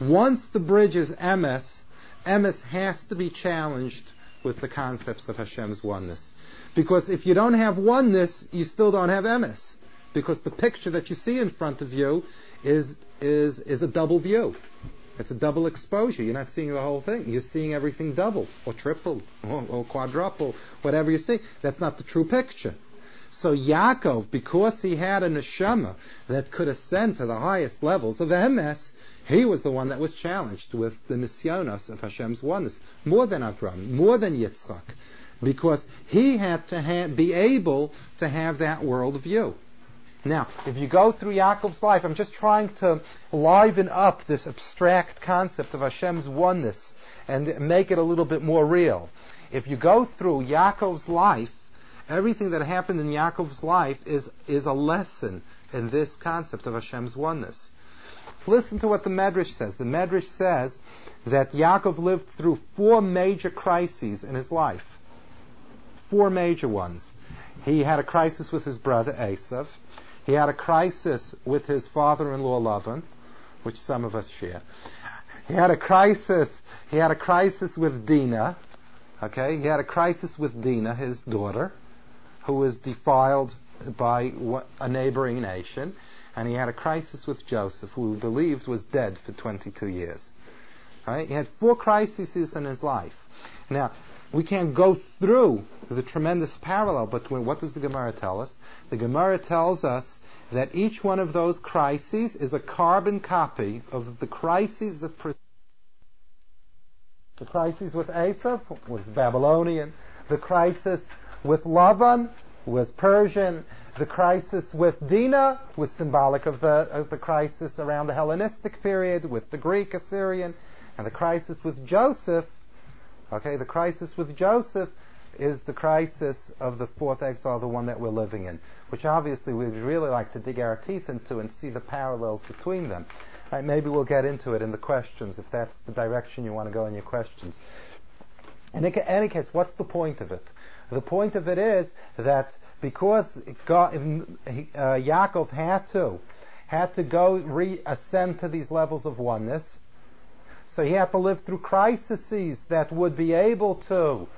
Once the bridge is emes, emes has to be challenged with the concepts of Hashem's oneness, because if you don't have oneness, you still don't have emes, because the picture that you see in front of you is is is a double view. It's a double exposure. You're not seeing the whole thing. You're seeing everything double or triple or, or quadruple, whatever you see. That's not the true picture. So Yaakov, because he had a neshama that could ascend to the highest levels of emes, he was the one that was challenged with the nisyonos of Hashem's oneness, more than Avram, more than Yitzchak, because he had to ha- be able to have that world view. Now, if you go through Yaakov's life, I'm just trying to liven up this abstract concept of Hashem's oneness and make it a little bit more real. If you go through Yaakov's life, everything that happened in Yaakov's life is, is a lesson in this concept of Hashem's oneness. Listen to what the Medrash says. The Medrash says that Yaakov lived through four major crises in his life. Four major ones. He had a crisis with his brother Esav. He had a crisis with his father-in-law Lavan, which some of us share. He had a crisis. He had a crisis with Dinah. Okay, he had a crisis with Dinah, his daughter, who was defiled by a neighboring nation, and he had a crisis with Joseph, who we believed was dead for twenty-two years. Right? He had four crises in his life. Now, we can't go through the tremendous parallel between what does the Gemara tell us? The Gemara tells us that each one of those crises is a carbon copy of the crises that preceded. The crisis with Esav was Babylonian. The crisis with Lavan was Persian. The crisis with Dinah was symbolic of the, of the crisis around the Hellenistic period with the Greek, Assyrian. And the crisis with Joseph, okay, the crisis with Joseph is the crisis of the fourth exile, the one that we're living in, which obviously we'd really like to dig our teeth into and see the parallels between them. Right, maybe we'll get into it in the questions, if that's the direction you want to go in your questions. In any case, what's the point of it? The point of it is that because got, uh, Yaakov had to, had to go reascend to these levels of oneness, so he had to live through crises that would be able to,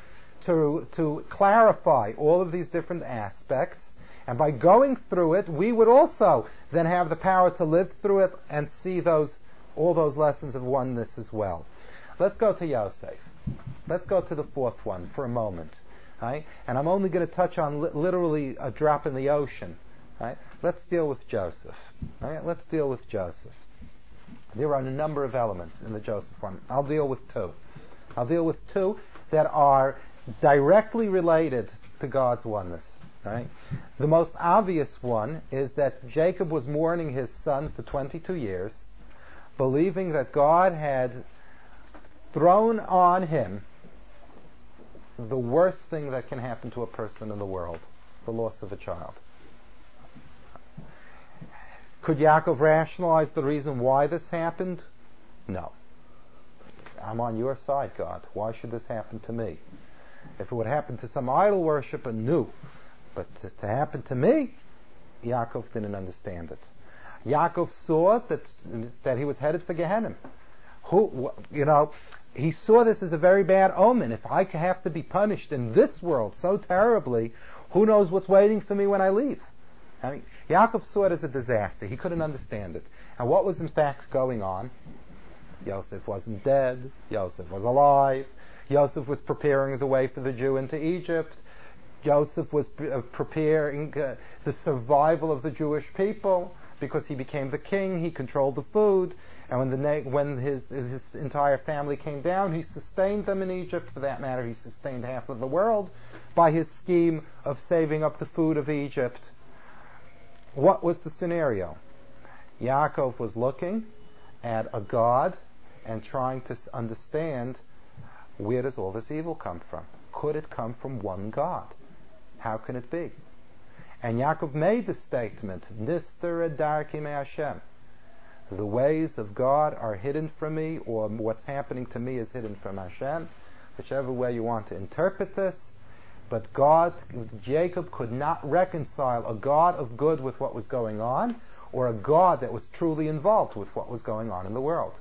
to, to clarify all of these different aspects. And by going through it, we would also then have the power to live through it and see those all those lessons of oneness as well. Let's go to Yosef. Let's go to the fourth one for a moment. Right? And I'm only going to touch on li- literally a drop in the ocean. Right? Let's deal with Joseph. Right? Let's deal with Joseph. There are a number of elements in the Joseph one. I'll deal with two. I'll deal with two that are directly related to God's oneness. Right? The most obvious one is that Jacob was mourning his son for twenty-two years, believing that God had thrown on him the worst thing that can happen to a person in the world, the loss of a child. Could Yaakov rationalize the reason why this happened? No. I'm on your side, God. Why should this happen to me? If it would happen to some idol worshiper, no. But to, to happen to me, Yaakov didn't understand it. Yaakov saw that that he was headed for Gehenna. Who, you know, he saw this as a very bad omen. If I have to be punished in this world so terribly, who knows what's waiting for me when I leave? I mean, Yaakov saw it as a disaster. He couldn't understand it. And what was in fact going on? Yosef wasn't dead. Yosef was alive. Yosef was preparing the way for the Jew into Egypt. Joseph was preparing uh, the survival of the Jewish people because he became the king. He controlled the food, and when the na- when his his entire family came down, he sustained them in Egypt. For that matter, he sustained half of the world by his scheme of saving up the food of Egypt. What was the scenario? Yaakov was looking at a God and trying to understand, where does all this evil come from? Could it come from one God? How can it be? And Yaakov made the statement, Nistareh darki me'Hashem. The ways of God are hidden from me, or what's happening to me is hidden from Hashem, whichever way you want to interpret this. But God, Jacob could not reconcile a God of good with what was going on, or a God that was truly involved with what was going on in the world.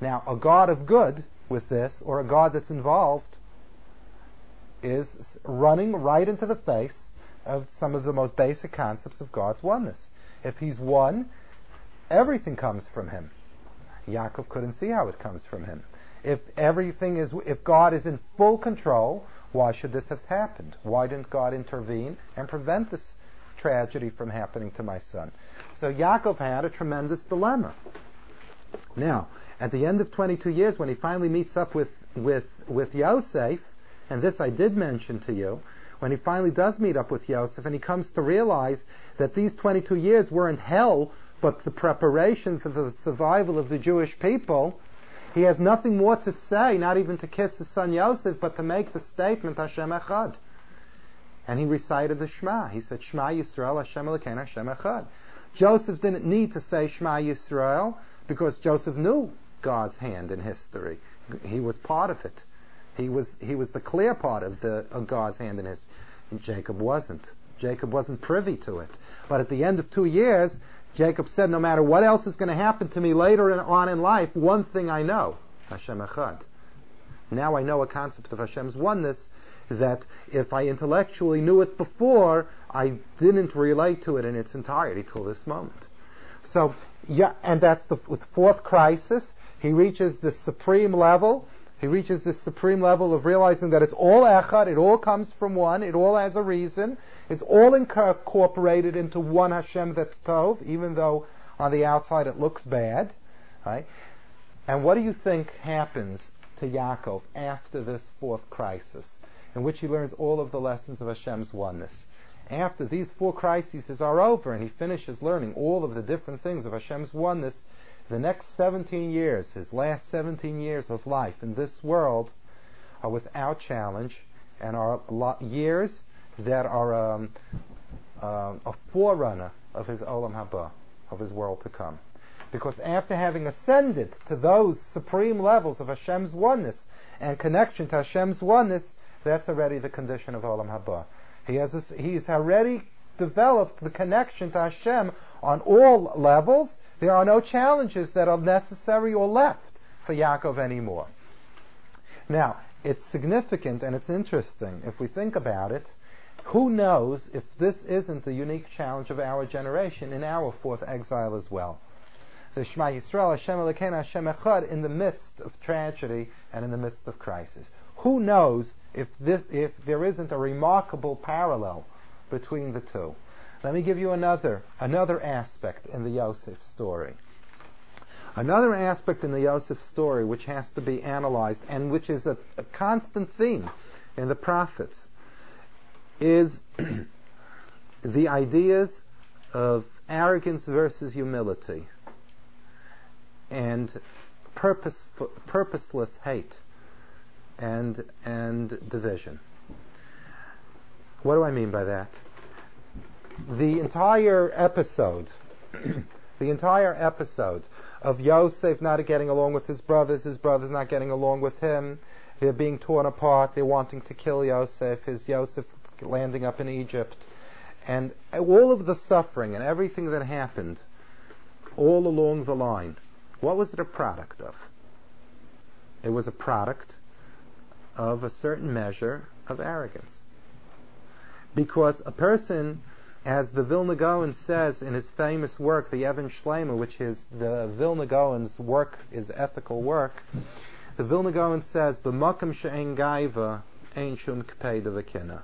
Now, a God of good with this, or a God that's involved, is running right into the face of some of the most basic concepts of God's oneness. If he's one, everything comes from him. Yaakov couldn't see how it comes from him. If everything is, if God is in full control, why should this have happened? Why didn't God intervene and prevent this tragedy from happening to my son? So Yaakov had a tremendous dilemma. Now, at the end of twenty-two years, when he finally meets up with, with, with Yosef, and this I did mention to you, when he finally does meet up with Yosef and he comes to realize that these twenty-two years weren't hell, but the preparation for the survival of the Jewish people, he has nothing more to say, not even to kiss his son Yosef, but to make the statement, Hashem Echad. And he recited the Shema. He said, Shema Yisrael, Hashem Elokeinu, Hashem Echad. Joseph didn't need to say Shema Yisrael, because Joseph knew God's hand in history. He was part of it. He was he was the clear part of the of God's hand in history. And Jacob wasn't. Jacob wasn't privy to it. But at the end of two years, Jacob said, no matter what else is going to happen to me later in, on in life, one thing I know, Hashem Echad. Now I know a concept of Hashem's oneness that if I intellectually knew it before, I didn't relate to it in its entirety till this moment. So, yeah, and that's the with fourth crisis. He reaches the supreme level. He reaches this supreme level of realizing that it's all echad, it all comes from one, it all has a reason, it's all incorporated into one Hashem that's tov, even though on the outside it looks bad. Right? And what do you think happens to Yaakov after this fourth crisis, in which he learns all of the lessons of Hashem's oneness? After these four crises are over and he finishes learning all of the different things of Hashem's oneness, the next seventeen years, his last seventeen years of life in this world, are without challenge and are years that are um, uh, a forerunner of his Olam Haba, of his world to come. Because after having ascended to those supreme levels of Hashem's oneness and connection to Hashem's oneness, that's already the condition of Olam Haba. He has this, he's already developed the connection to Hashem on all levels. There are no challenges that are necessary or left for Yaakov anymore. Now, it's significant and it's interesting if we think about it. Who knows if this isn't the unique challenge of our generation in our fourth exile as well? The Shema Yisrael, Hashem Elokeinu, Hashem Echad, in the midst of tragedy and in the midst of crisis. Who knows if this, if there isn't a remarkable parallel between the two? Let me give you another another aspect in the Yosef story. Another aspect in the Yosef story which has to be analyzed and which is a, a constant theme in the prophets is the ideas of arrogance versus humility and purpose, purposeless hate and and division. What do I mean by that? The entire episode, the entire episode of Yosef not getting along with his brothers, his brothers not getting along with him, they're being torn apart, they're wanting to kill Yosef, his Yosef landing up in Egypt, and all of the suffering and everything that happened all along the line, what was it a product of? It was a product of a certain measure of arrogance. Because a person, as the Vilna Gaon says in his famous work, the Evan Shlema, which is the Vilna Gaon's work, his ethical work, the Vilna Gaon says, "B'makom she'en gaiva, ein shum kpeidah v'kina,"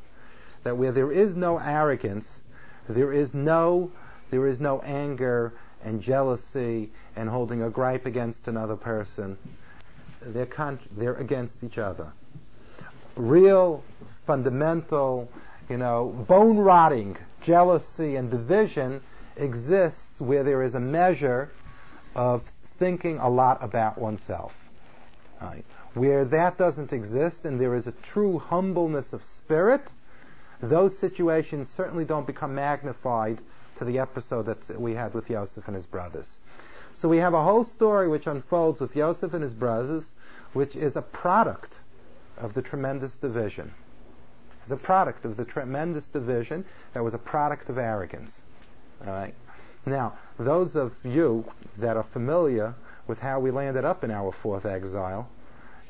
that where there is no arrogance, there is no, there is no anger and jealousy and holding a gripe against another person. They're con- they're against each other. Real, fundamental, you know, bone-rotting jealousy and division exists where there is a measure of thinking a lot about oneself. Right? Where that doesn't exist and there is a true humbleness of spirit, those situations certainly don't become magnified to the episode that we had with Yosef and his brothers. So we have a whole story which unfolds with Yosef and his brothers, which is a product of the tremendous division. It's a product of the tremendous division that was a product of arrogance. All right. Now, those of you that are familiar with how we landed up in our fourth exile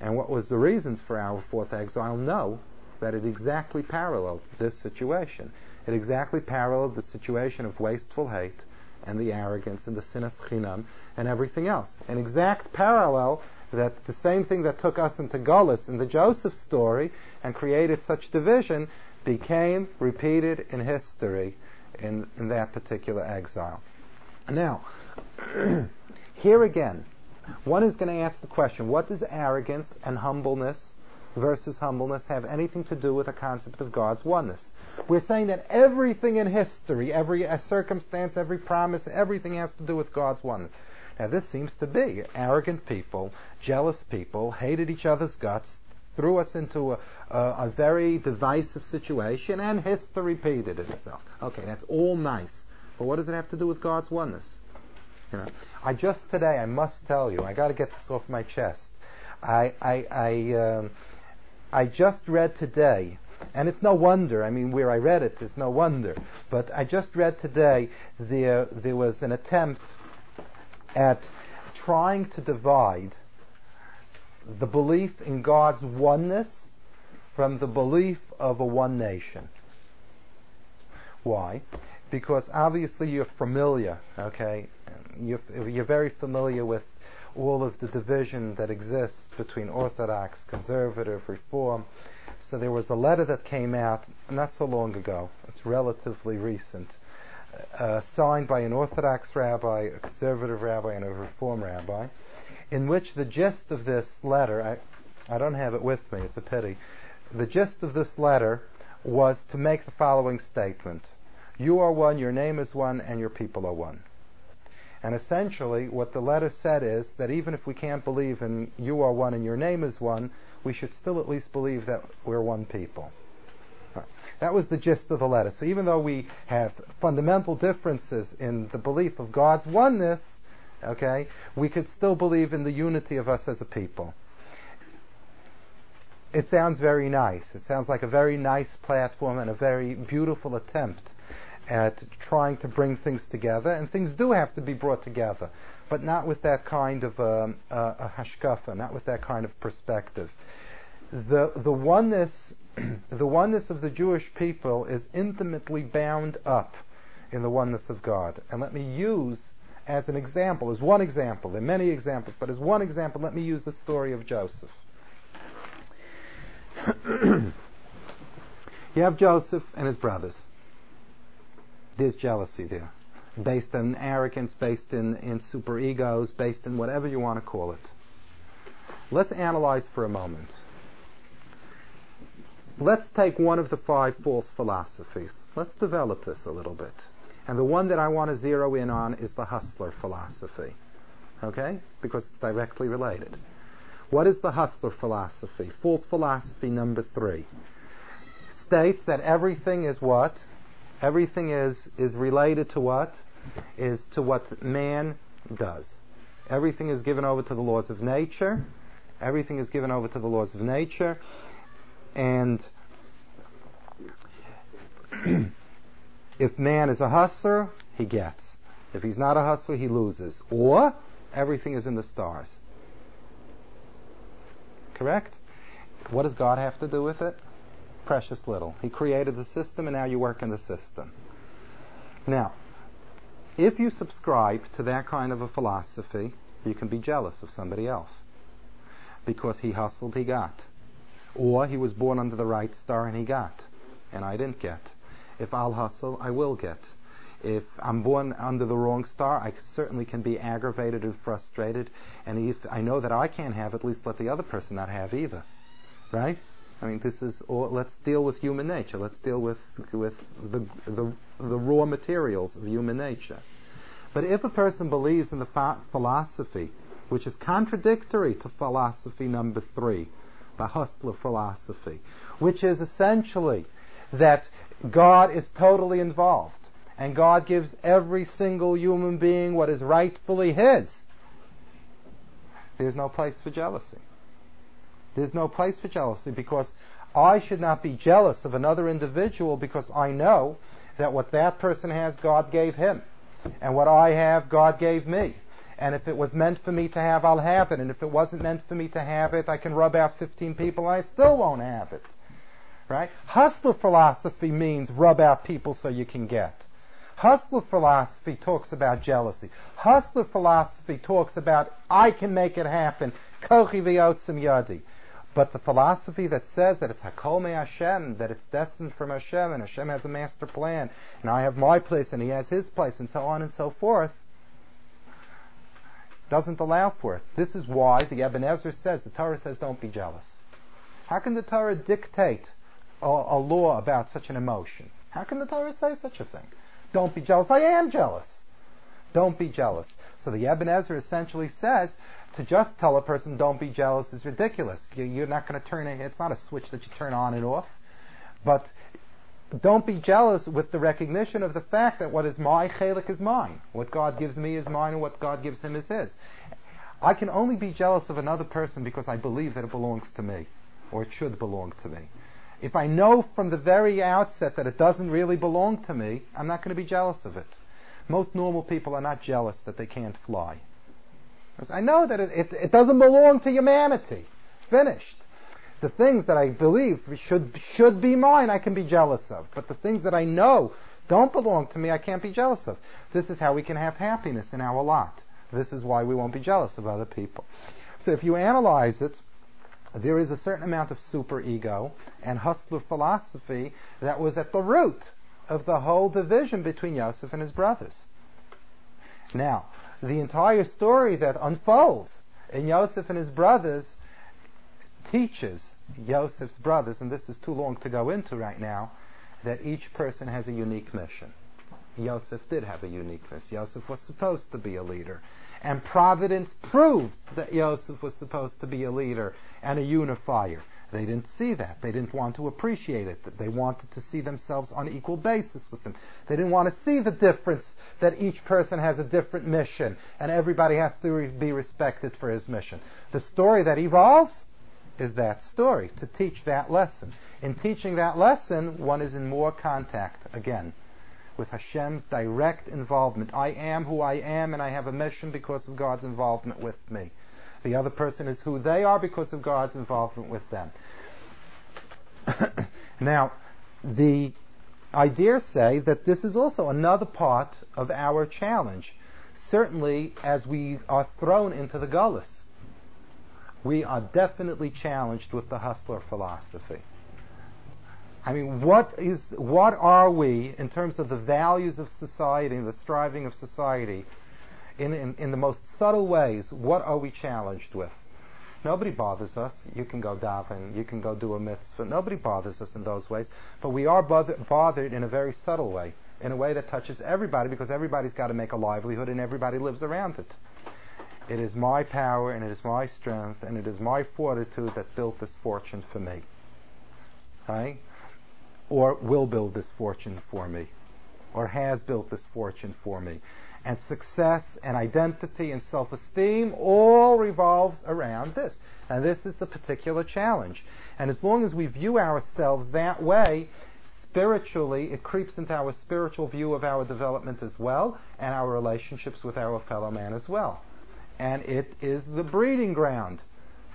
and what was the reasons for our fourth exile know that it exactly paralleled this situation. It exactly paralleled the situation of wasteful hate and the arrogance and the sinas chinam and everything else. An exact parallel, that the same thing that took us into Golus in the Joseph story and created such division became repeated in history in, in that particular exile. Now, here again, one is going to ask the question, what does arrogance and humbleness versus humbleness have anything to do with the concept of God's oneness? We're saying that everything in history, every circumstance, every promise, everything has to do with God's oneness. Now this seems to be arrogant people, jealous people, hated each other's guts, threw us into a, a, a very divisive situation, and history repeated itself. Okay, that's all nice. But what does it have to do with God's oneness? American. I just today, I must tell you, I got to get this off my chest. I I I, um, I just read today, and it's no wonder. I mean, where I read it is no wonder. But I just read today there there was an attempt at trying to divide the belief in God's oneness from the belief of a one nation. Why? Because obviously you're familiar, okay? You're, you're very familiar with all of the division that exists between Orthodox, Conservative, Reform. So there was a letter that came out not so long ago. It's relatively recent. Uh, signed by an Orthodox rabbi, a Conservative rabbi, and a Reform rabbi, in which the gist of this letter, I, I don't have it with me, it's a pity. The gist of this letter was to make the following statement: you are one, your name is one, and your people are one. And essentially what the letter said is that even if we can't believe in you are one and your name is one, we should still at least believe that we're one people. That was the gist of the letter. So even though we have fundamental differences in the belief of God's oneness, okay, we could still believe in the unity of us as a people. It sounds very nice. It sounds like a very nice platform and a very beautiful attempt at trying to bring things together. And things do have to be brought together, but not with that kind of um, uh, a hashkafa, not with that kind of perspective. The the oneness, the oneness of the Jewish people is intimately bound up in the oneness of God. And let me use as an example, as one example, there are many examples, but as one example, let me use the story of Joseph. You have Joseph and his brothers. There's jealousy there, based on arrogance, based in, in super egos, based in whatever you want to call it. Let's analyze for a moment. Let's take one of the five false philosophies. Let's develop this a little bit. And the one that I want to zero in on is the hustler philosophy, okay? Because it's directly related. What is the hustler philosophy? False philosophy number three states that everything is what? Everything is, is related to what? Is to what man does. Everything is given over to the laws of nature. Everything is given over to the laws of nature. And if man is a hustler, he gets. If he's not a hustler, he loses. Or everything is in the stars. Correct? What does God have to do with it? Precious little. He created the system, and now you work in the system. Now, if you subscribe to that kind of a philosophy, you can be jealous of somebody else. Because he hustled, he got. Or he was born under the right star and he got, and I didn't get. If I'll hustle, I will get. If I'm born under the wrong star, I certainly can be aggravated and frustrated. And if I know that I can't have, at least let the other person not have either. Right? I mean, this is all, let's deal with human nature. Let's deal with with the, the the raw materials of human nature. But if a person believes in the ph- philosophy, which is contradictory to philosophy number three, the hustler philosophy, which is essentially that God is totally involved and God gives every single human being what is rightfully his, there's no place for jealousy. There's no place for jealousy, because I should not be jealous of another individual, because I know that what that person has, God gave him, and what I have, God gave me. And if it was meant for me to have, I'll have it. And if it wasn't meant for me to have it, I can rub out fifteen people and I still won't have it. Right? Hustler philosophy means rub out people so you can get. Hustler philosophy talks about jealousy. Hustler philosophy talks about I can make it happen. Kochi v'yotzim yadi. But the philosophy that says that it's Hakol me Hashem, that it's destined from Hashem, and Hashem has a master plan, and I have my place and he has his place, and so on and so forth, doesn't allow for it. This is why the Ebenezer says, the Torah says, don't be jealous. How can the Torah dictate a, a law about such an emotion? How can the Torah say such a thing? Don't be jealous. I am jealous. Don't be jealous. So the Ebenezer essentially says, to just tell a person don't be jealous is ridiculous. You're not going to turn it. It's not a switch that you turn on and off. But Don't be jealous with the recognition of the fact that what is my chelik is mine. What God gives me is mine, and what God gives him is his. I can only be jealous of another person because I believe that it belongs to me, or it should belong to me. If I know from the very outset that it doesn't really belong to me, I'm not going to be jealous of it. Most normal people are not jealous that they can't fly. Because I know that it, it, it doesn't belong to humanity. Finished. The things that I believe should should be mine, I can be jealous of. But the things that I know don't belong to me, I can't be jealous of. This is how we can have happiness in our lot. This is why we won't be jealous of other people. So if you analyze it, there is a certain amount of superego and hustler philosophy that was at the root of the whole division between Yosef and his brothers. Now, the entire story that unfolds in Yosef and his brothers teaches Yosef's brothers, and this is too long to go into right now, that each person has a unique mission. Yosef did have a uniqueness. Yosef was supposed to be a leader. And Providence proved that Yosef was supposed to be a leader and a unifier. They didn't see that. They didn't want to appreciate it. They wanted to see themselves on equal basis with them. They didn't want to see the difference that each person has a different mission and everybody has to be respected for his mission. The story that evolves is that story, to teach that lesson. In teaching that lesson, one is in more contact, again, with Hashem's direct involvement. I am who I am, and I have a mission because of God's involvement with me. The other person is who they are because of God's involvement with them. Now, the I dare say that this is also another part of our challenge, certainly as we are thrown into the gullus. We are definitely challenged with the hustler philosophy. I mean, what is, what are we in terms of the values of society and the striving of society in, in, in the most subtle ways? What are we challenged with? Nobody bothers us. You can go daven, you can go do a mitzvah. Nobody bothers us in those ways. But we are bother, bothered in a very subtle way, in a way that touches everybody, because everybody's got to make a livelihood and everybody lives around it. It is my power, and it is my strength, and it is my fortitude that built this fortune for me. Right? Or will build this fortune for me. Or has built this fortune for me. And success and identity and self-esteem all revolves around this. And this is the particular challenge. And as long as we view ourselves that way, spiritually, it creeps into our spiritual view of our development as well, and our relationships with our fellow man as well. And it is the breeding ground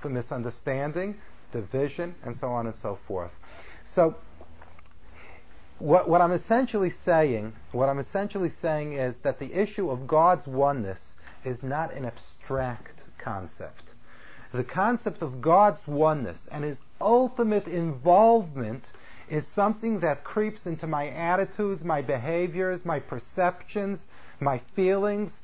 for misunderstanding, division, and so on and so forth. So what, what I'm essentially saying, what I'm essentially saying is that the issue of God's oneness is not an abstract concept. The concept of God's oneness and his ultimate involvement is something that creeps into my attitudes, my behaviors, my perceptions, my feelings.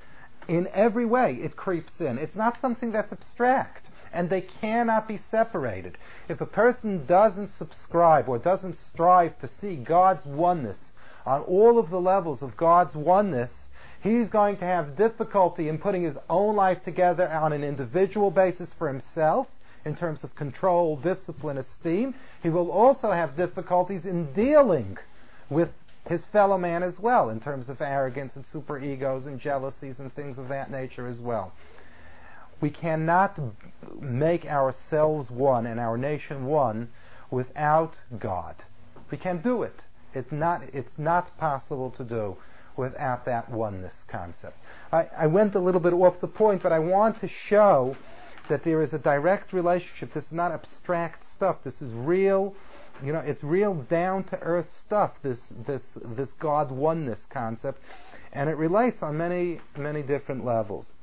In every way, it creeps in. It's not something that's abstract, and they cannot be separated. If a person doesn't subscribe or doesn't strive to see God's oneness on all of the levels of God's oneness, he's going to have difficulty in putting his own life together on an individual basis for himself, in terms of control, discipline, esteem. He will also have difficulties in dealing with his fellow man as well, in terms of arrogance and superegos and jealousies and things of that nature as well. We cannot make ourselves one and our nation one without God. We can't do it. It not, it's not possible to do without that oneness concept. I, I went a little bit off the point, but I want to show that there is a direct relationship. This is not abstract stuff. This is real. You know, it's real down-to-earth stuff, this this this God oneness concept, and it relates on many, many different levels.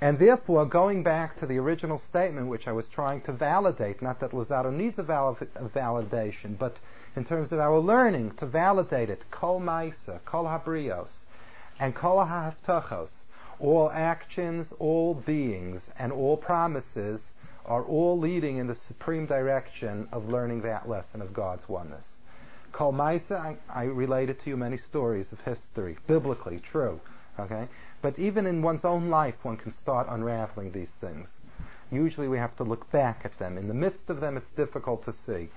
And therefore, going back to the original statement, which I was trying to validate, not that Lozado needs a, valid, a validation, but in terms of our learning, to validate it, kol ma'isa, kol habrios, and kol ha'avtachos, all actions, all beings, and all promises, are all leading in the supreme direction of learning that lesson of God's oneness. Kol Maisa, I, I related to you many stories of history, biblically true, okay? But even in one's own life, one can start unraveling these things. Usually we have to look back at them. In the midst of them, it's difficult to see.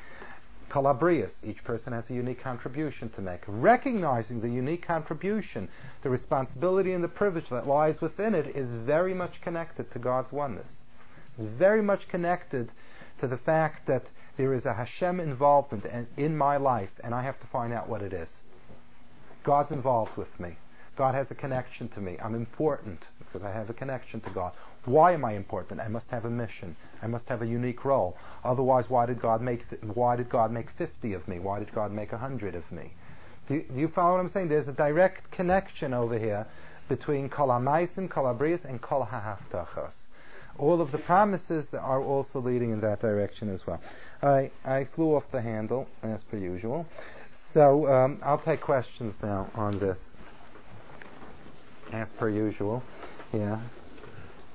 Calabrias. Each person has a unique contribution to make. Recognizing the unique contribution, the responsibility and the privilege that lies within it is very much connected to God's oneness. Very much connected to the fact that there is a Hashem involvement in my life, and I have to find out what it is. God's involved with me. God has a connection to me. I'm important because I have a connection to God. Why am I important? I must have a mission. I must have a unique role. Otherwise, why did God make th- why did God make fifty of me? Why did God make one hundred of me? Do you, do you follow what I'm saying? There's a direct connection over here between Kol HaMaisim, Kol HaBrias, and Kol HaHaftachos. All of the promises that are also leading in that direction as well. I, I flew off the handle, as per usual. So um, I'll take questions now on this. As per usual. Yeah.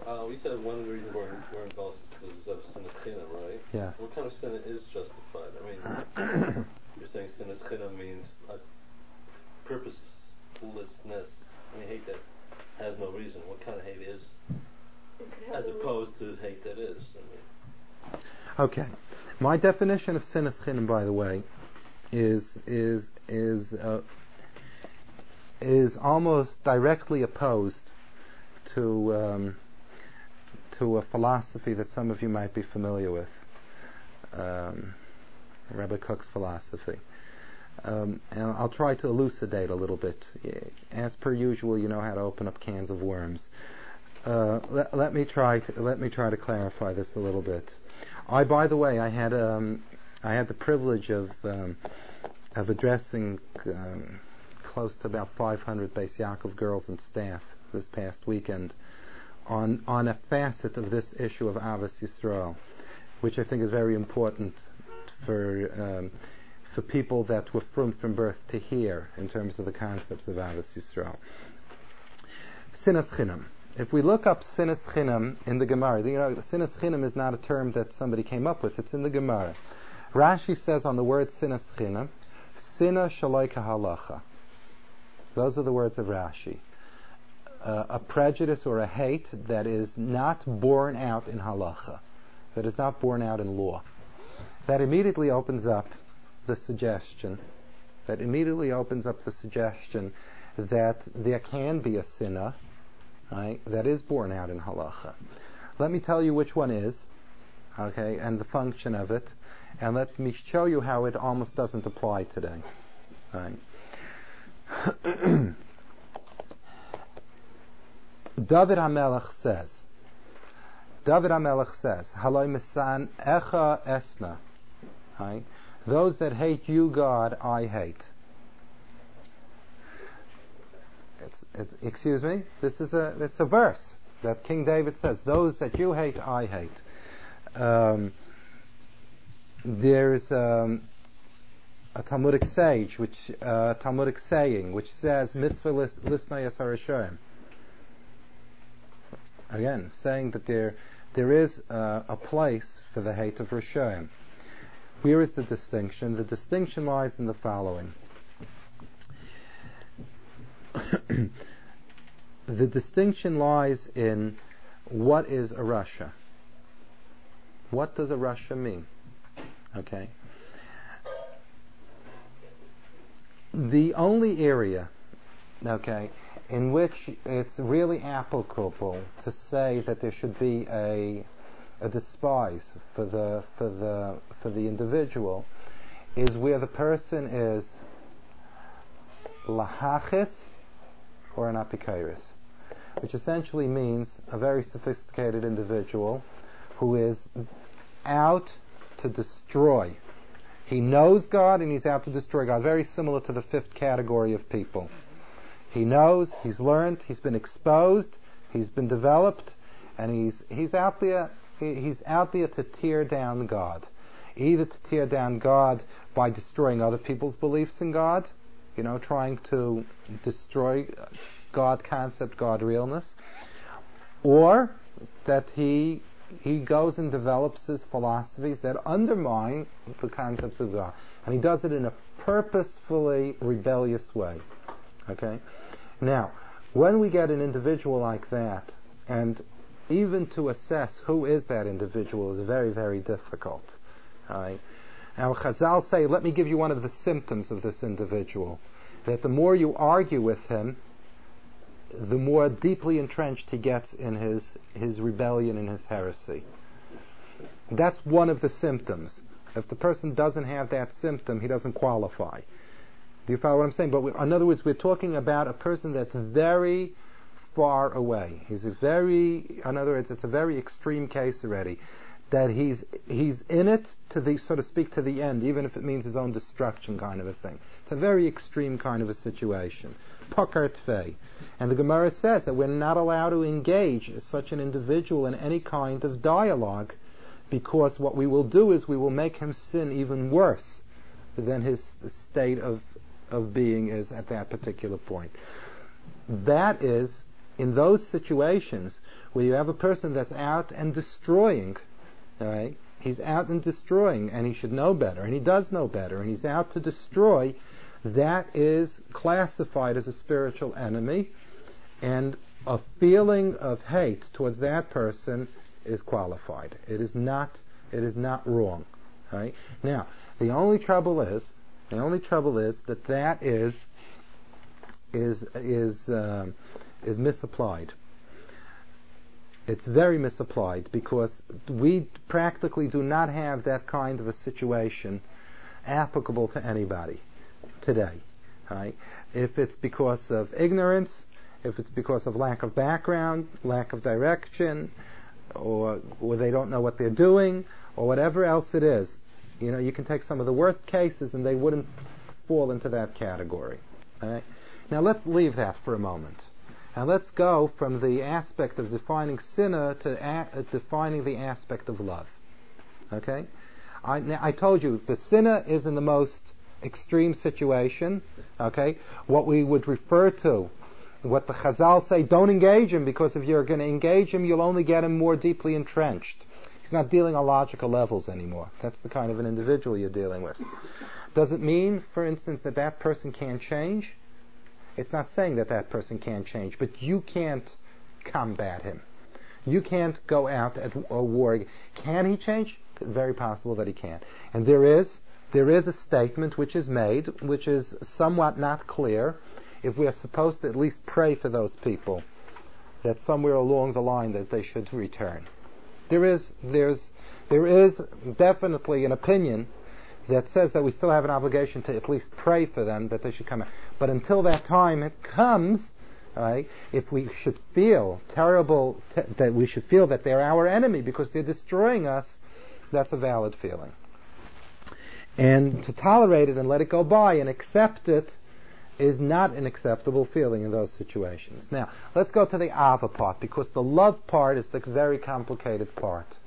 Uh, we said one reason we're, we're involved is because of sin is chinam, right? Yes. What kind of sin is justified? I mean, you're saying sin is chinam means a purposelessness. I mean, hate that has no reason. What kind of hate is, as opposed to hate that is? I mean. Okay. My definition of sin is chinam, by the way, is is is uh, is almost directly opposed to. Um, to a philosophy that some of you might be familiar with, um, Rebbe Cook's philosophy. Um, and I'll try to elucidate a little bit. As per usual, you know how to open up cans of worms. Uh, let, let me try. To, let me try to clarify this a little bit. I, by the way, I had um, I had the privilege of um, of addressing um, close to about five hundred Beis Yaakov girls and staff this past weekend. On, on a facet of this issue of Avos Yisrael, which I think is very important for um, for people that were from from birth to hear in terms of the concepts of Avos Yisrael. Sinas Chinam. If we look up Sinas Chinam in the Gemara, you know, Sinas Chinam is not a term that somebody came up with. It's in the Gemara. Rashi says on the word Sinas Chinam, Sina Shaloi Kahalacha. Those are the words of Rashi. Uh, a prejudice or a hate that is not borne out in halacha, that is not borne out in law. That immediately opens up the suggestion, that immediately opens up the suggestion that there can be a sinah, right, that is borne out in halacha. Let me tell you which one is, okay, and the function of it, and let me show you how it almost doesn't apply today. Right. David HaMelech says, David HaMelech says, Haloi misan echa esna. Right? Those that hate you, God, I hate. It's, it's, excuse me? This is a, it's a verse that King David says, those that you hate, I hate. Um, there's um, a Talmudic sage, which uh, Talmudic saying, which says, mitzvah lisnei es harashoim. Again, saying that there, there is uh, a place for the hate of Rishonim. Where is the distinction? The distinction lies in the following. The distinction lies in what is a Rasha. What does a Rasha mean? Okay. The only area, okay, in which it's really applicable to say that there should be a, a despise for the for the for the individual, is where the person is lahachis or an apikairis, which essentially means a very sophisticated individual who is out to destroy. He knows God and he's out to destroy God. Very similar to the fifth category of people. He knows, he's learned, he's been exposed, he's been developed, and he's he's out there he's out there to tear down God. Either to tear down God by destroying other people's beliefs in God, you know, trying to destroy God concept, God realness, or that he he goes and develops his philosophies that undermine the concepts of God. And he does it in a purposefully rebellious way. Okay? Now, when we get an individual like that, and even to assess who is that individual is very, very difficult. All right? Now Chazal say, let me give you one of the symptoms of this individual, that the more you argue with him, the more deeply entrenched he gets in his, his rebellion and his heresy. That's one of the symptoms. If the person doesn't have that symptom, he doesn't qualify. Do you follow what I'm saying? But we, in other words, we're talking about a person that's very far away. He's a very, in other words, it's a very extreme case already, that he's he's in it to the, so to speak, to the end, even if it means his own destruction, kind of a thing. It's a very extreme kind of a situation. Pakar Tfei. And the Gemara says that we're not allowed to engage such an individual in any kind of dialogue, because what we will do is we will make him sin even worse than his state of of being is at that particular point. That is, in those situations where you have a person that's out and destroying, all right, he's out and destroying, and he should know better, and he does know better, and he's out to destroy, that is classified as a spiritual enemy, and a feeling of hate towards that person is qualified. It is not, it is not wrong. Right? Now, the only trouble is, the only trouble is that that is is is um, is misapplied. It's very misapplied, because we practically do not have that kind of a situation applicable to anybody today. Right? If it's because of ignorance, if it's because of lack of background, lack of direction, or, or they don't know what they're doing, or whatever else it is. You know, you can take some of the worst cases and they wouldn't fall into that category. All right? Now let's leave that for a moment. And let's go from the aspect of defining sinner to a- defining the aspect of love. Okay? I, now, I told you, the sinner is in the most extreme situation. Okay? What we would refer to, what the Chazal say, don't engage him, because if you're going to engage him, you'll only get him more deeply entrenched. He's not dealing on logical levels anymore. That's the kind of an individual you're dealing with. Does it mean, for instance, that that person can't change? It's not saying that that person can't change, but you can't combat him. You can't go out at a war. Can he change? Very possible that he can. And there is, there is a statement which is made, which is somewhat not clear, if we are supposed to at least pray for those people, that somewhere along the line that they should return. There is, there's, there is definitely an opinion that says that we still have an obligation to at least pray for them, that they should come out. But until that time it comes, right, if we should feel terrible, te- that we should feel that they're our enemy because they're destroying us, that's a valid feeling. And to tolerate it and let it go by and accept it is not an acceptable feeling in those situations. Now, let's go to the Ava part, because the love part is the very complicated part.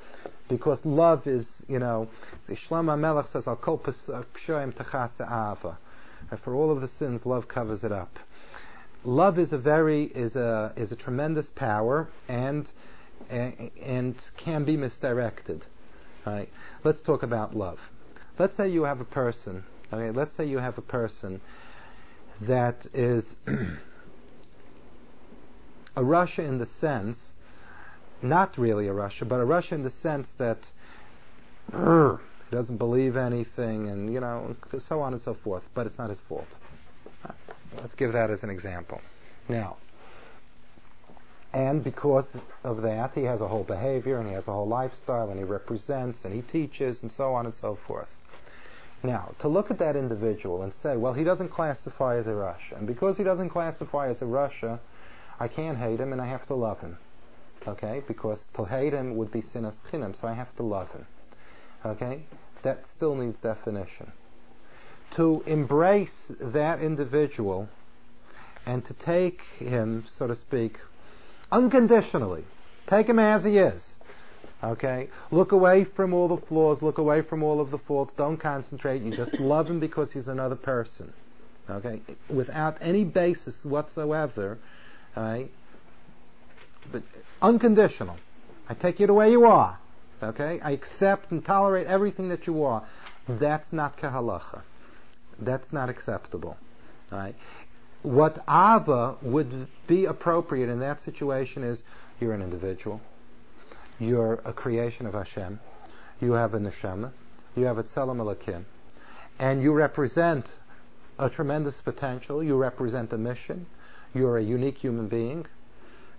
Because love is, you know, the Shlomo Melech says, Al kol p'shoim t'chas Ava. And for all of the sins, love covers it up. Love is a very, is a, is a tremendous power, and, and, and can be misdirected. Right? Let's talk about love. Let's say you have a person, okay, let's say you have a person that is a Russia in the sense, not really a Russia, but a Russia in the sense that doesn't believe anything, and, you know, so on and so forth, but it's not his fault. Let's give that as an example. Now, and because of that, he has a whole behavior, and he has a whole lifestyle, and he represents, and he teaches, and so on and so forth. Now, to look at that individual and say, well, he doesn't classify as a Russia, and because he doesn't classify as a Russia, I can't hate him and I have to love him. Okay? Because to hate him would be sinas chinam, so I have to love him. Okay? That still needs definition. To embrace that individual and to take him, so to speak, unconditionally, take him as he is. Okay, look away from all the flaws, look away from all of the faults, don't concentrate, you just love him because he's another person. Okay, without any basis whatsoever, right? But unconditional. I take you the way you are. Okay, I accept and tolerate everything that you are. That's not kahalacha. That's not acceptable. Right? What Ava would be appropriate in that situation is, you're an individual. You're a creation of Hashem. You have a neshama. you have Atzelem Elokim, and you represent a tremendous potential, you represent a mission, you're a unique human being,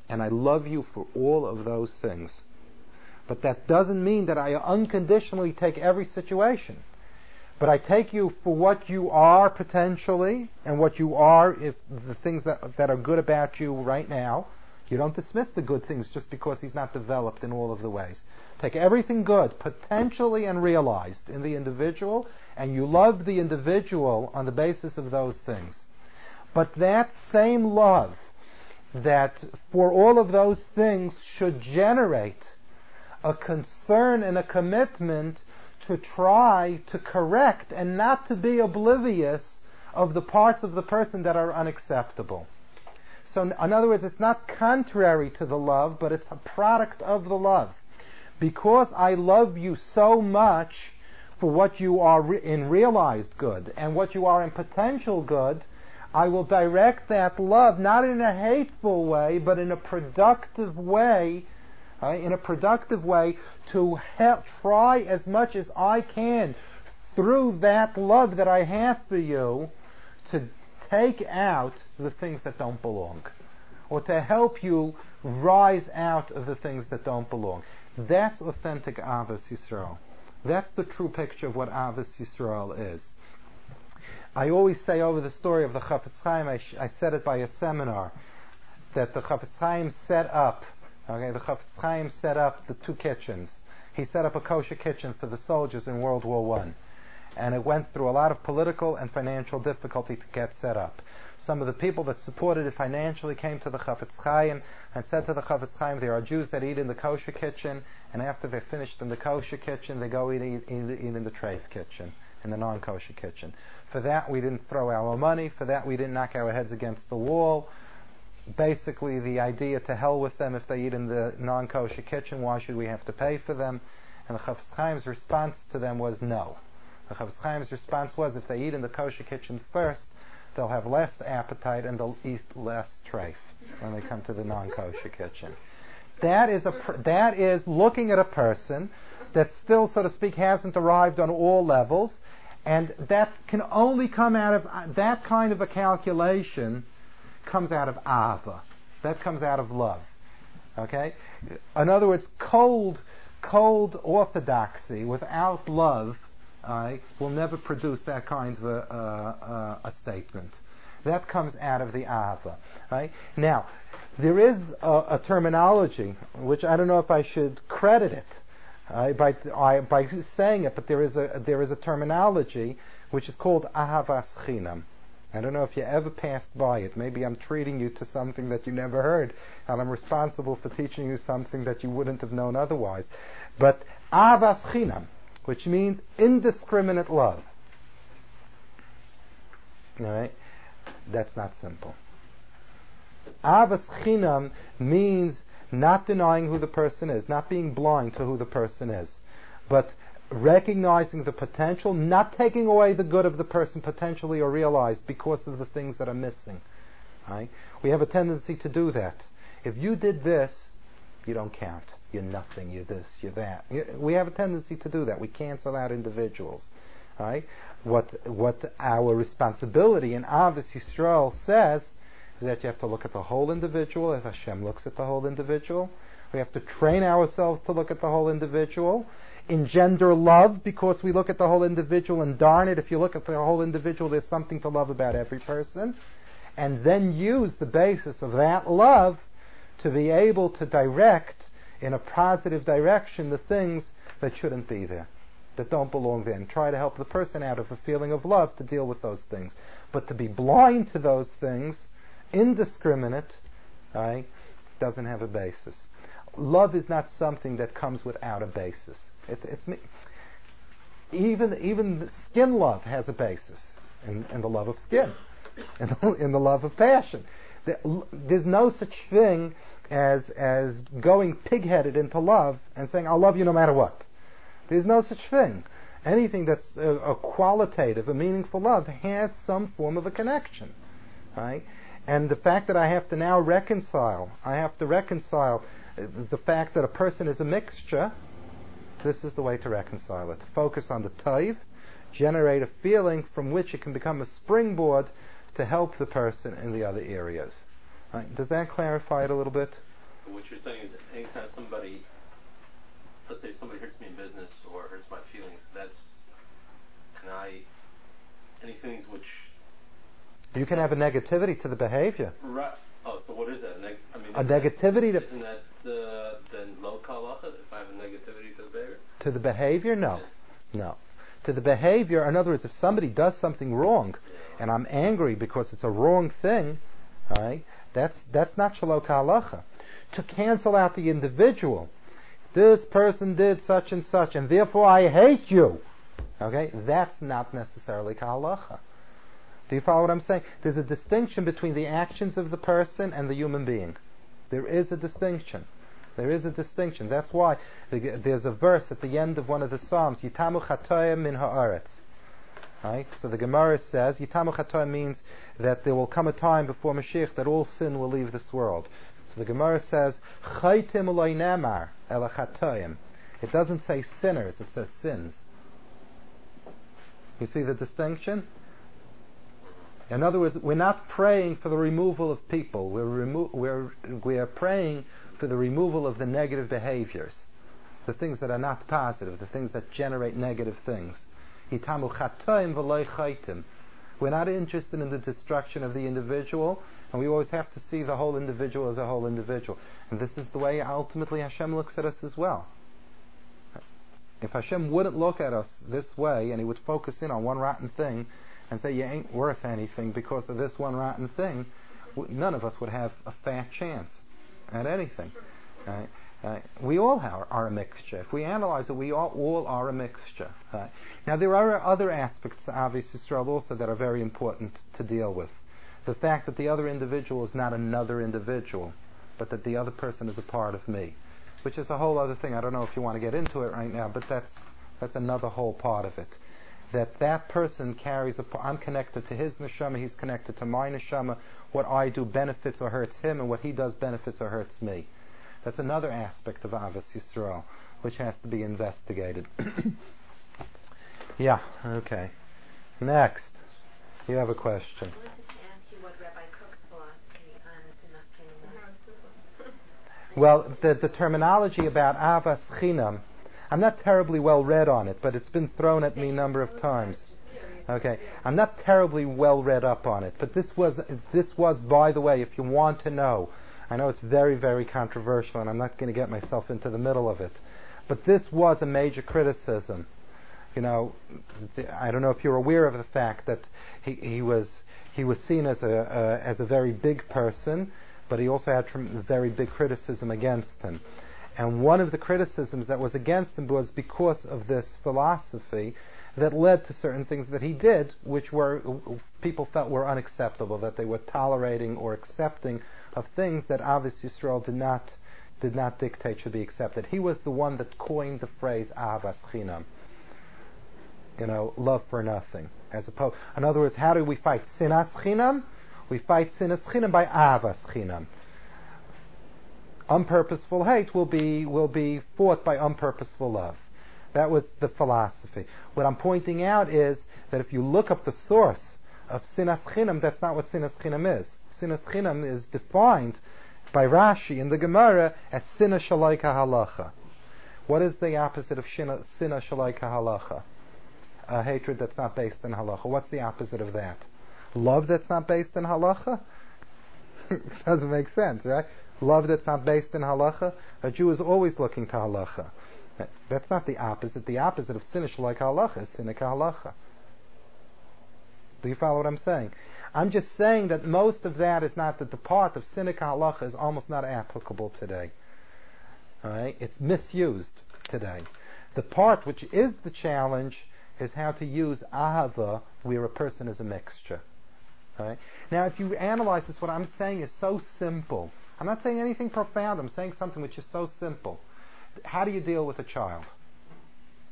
and I love you for all of those things. But that doesn't mean that I unconditionally take every situation. But I take you for what you are potentially, and what you are, if the things that that are good about you right now. You don't dismiss the good things just because he's not developed in all of the ways. Take everything good, potentially and realized, in the individual, and you love the individual on the basis of those things. But that same love that for all of those things should generate a concern and a commitment to try to correct and not to be oblivious of the parts of the person that are unacceptable. So in other words, it's not contrary to the love, but it's a product of the love. Because I love you so much for what you are in realized good and what you are in potential good, I will direct that love not in a hateful way, but in a productive way in a productive way to help try as much as I can through that love that I have for you to take out the things that don't belong, or to help you rise out of the things that don't belong. That's authentic Avos Yisrael. That's the true picture of what Avos Yisrael is. I always say over the story of the Chafetz Chaim, I, sh- I said it by a seminar, that the Chafetz Chaim set up Okay, the Chafetz Chaim set up the two kitchens. He set up a kosher kitchen for the soldiers in World War One, and it went through a lot of political and financial difficulty to get set up. Some of the people that supported it financially came to the Chafetz Chaim and said to the Chafetz Chaim, there are Jews that eat in the kosher kitchen, and after they're finished in the kosher kitchen, they go eat, eat, eat in the trade kitchen, in the non-kosher kitchen. For that, we didn't throw our money. For that, we didn't knock our heads against the wall. Basically the idea, to hell with them if they eat in the non-kosher kitchen, why should we have to pay for them? And the Chafetz Chaim's response to them was no. The Chafetz Chaim's response was, if they eat in the kosher kitchen first, they'll have less appetite and they'll eat less treif when they come to the non-kosher kitchen. That is, a, that is looking at a person that still, so to speak, hasn't arrived on all levels, and that can only come out of that kind of a calculation comes out of ahava. That comes out of love. Okay? In other words, cold, cold orthodoxy without love uh, will never produce that kind of a, uh, uh, a statement. That comes out of the ahava. Right? Now, there is a, a terminology which I don't know if I should credit it uh, by I, by saying it, but there is a there is a terminology which is called ahavas chinam. I don't know if you ever passed by it. Maybe I'm treating you to something that you never heard, and I'm responsible for teaching you something that you wouldn't have known otherwise. But avas chinam, which means indiscriminate love. All right? That's not simple. Avas chinam means not denying who the person is, not being blind to who the person is, but recognizing the potential, not taking away the good of the person potentially or realized because of the things that are missing. Right? We have a tendency to do that. If you did this, you don't count. You're nothing. You're this. You're that. We have a tendency to do that. We cancel out individuals. Right? What what our responsibility in Avos Yisrael says is that you have to look at the whole individual as Hashem looks at the whole individual. We have to train ourselves to look at the whole individual, engender love, because we look at the whole individual, and darn it, if you look at the whole individual, there's something to love about every person, and then use the basis of that love to be able to direct in a positive direction the things that shouldn't be there, that don't belong there, and try to help the person out of a feeling of love to deal with those things. But to be blind to those things, indiscriminate, right, doesn't have a basis. Love is not something that comes without a basis. It, it's me. Even even skin love has a basis in, in the love of skin, in the, in the love of passion. There's no such thing as as going pig-headed into love and saying, I'll love you no matter what. There's no such thing. Anything that's a, a qualitative, a meaningful love has some form of a connection, right? And the fact that I have to now reconcile, I have to reconcile the fact that a person is a mixture, This is the way to reconcile it. Focus on the taiv, generate a feeling from which it can become a springboard to help the person in the other areas. Right? Does that clarify it a little bit? What you're saying is anytime somebody, let's say somebody hurts me in business or hurts my feelings, that's, and I, any things which... You can have a negativity to the behavior. Right. Oh, so what is that? Neg- I mean, a negativity that, to... Isn't that uh, then low kalacha, if I have a negativity to the behavior? To the behavior? No. Yeah. No. To the behavior, in other words, if somebody does something wrong, yeah, and I'm angry because it's a wrong thing, right, that's that's not shaloka halacha. To cancel out the individual, this person did such and such, and therefore I hate you. Okay, that's not necessarily halacha. Do you follow what I'm saying? There's a distinction between the actions of the person and the human being. There is a distinction. There is a distinction. That's why there's a verse at the end of one of the Psalms, Yitamu Chatoim min ha'aretz. Right? So the Gemara says, Yitamu Chatoim means that there will come a time before Mashiach that all sin will leave this world. So the Gemara says, Chaitim uloi namar el chatoim. It doesn't say sinners, it says sins. You see the distinction? In other words, we're not praying for the removal of people. We're, remo- we're, we're praying for the removal of the negative behaviors, the things that are not positive, the things that generate negative things. Hitamu chatoim v'lo chaitim. We're not interested in the destruction of the individual, and we always have to see the whole individual as a whole individual. And this is the way ultimately Hashem looks at us as well. If Hashem wouldn't look at us this way, and He would focus in on one rotten thing, and say you ain't worth anything because of this one rotten thing, none of us would have a fat chance at anything. Right? Right? We all are a mixture. If we analyze it, we all, all are a mixture. Right? Now there are other aspects to Avos Yisrael also that are very important to deal with. The fact that the other individual is not another individual, but that the other person is a part of me, which is a whole other thing. I don't know if you want to get into it right now, but that's that's another whole part of it. that that person carries, a, I'm connected to his neshama, he's connected to my neshama, what I do benefits or hurts him, and what he does benefits or hurts me. That's another aspect of Avos Yisrael, which has to be investigated. Yeah, okay. Next, you have a question. I wanted to ask you what Rabbi Cook's philosophy on Sinas Chinam. Well, the, the terminology about Avas Chinam, I'm not terribly well read on it, but it's been thrown at me a number of times. Okay, I'm not terribly well read up on it, but this was, this was, by the way, if you want to know, I know it's very, very controversial, and I'm not going to get myself into the middle of it, but this was a major criticism. You know, I don't know if you're aware of the fact that he, he was he was seen as a uh, as a very big person, but he also had very big criticism against him. And one of the criticisms that was against him was because of this philosophy that led to certain things that he did, which were people felt were unacceptable, that they were tolerating or accepting of things that Avos Yisrael did not did not dictate should be accepted. He was the one that coined the phrase Ahavas Chinam, you know, love for nothing. As opposed, in other words, how do we fight Sinas Chinam? We fight Sinas Chinam by Ahavas Chinam. Unpurposeful hate will be will be fought by unpurposeful love. That was the philosophy. What I'm pointing out is that if you look up the source of Sinas Chinam, that's not what Sinas Chinam is. Sinas Chinam is defined by Rashi in the Gemara as Sina Shalai Kahalacha. What is the opposite of Sina, Sina Shalai Kahalacha? A hatred that's not based in halacha. What's the opposite of that? Love that's not based in halacha? Doesn't make sense, right? Love that's not based in halacha. A Jew is always looking to halacha. That's not the opposite. The opposite of sinish like halacha is sinik halacha. Do you follow what I'm saying? I'm just saying that most of that is not, that the part of sinik halacha is almost not applicable today. All right? It's misused today. The part which is the challenge is how to use ahava where a person is a mixture. All right? Now, if you analyze this, what I'm saying is so simple. I'm not saying anything profound. I'm saying something which is so simple. How do you deal with a child?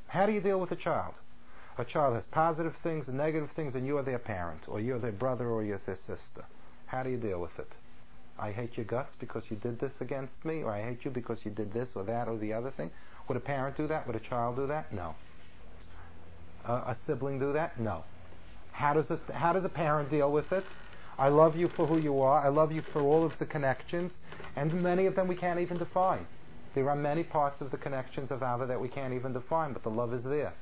How do you deal with a child? A child has positive things and negative things, and you are their parent, or you're their brother, or you're their sister. How do you deal with it? I hate your guts because you did this against me, or I hate you because you did this or that or the other thing? Would a parent do that? Would a child do that? No. Uh, a sibling do that? No. How does it, how does a parent deal with it? I love you for who you are. I love you for all of the connections, and many of them we can't even define. There are many parts of the connections of Ava that we can't even define, but the love is there,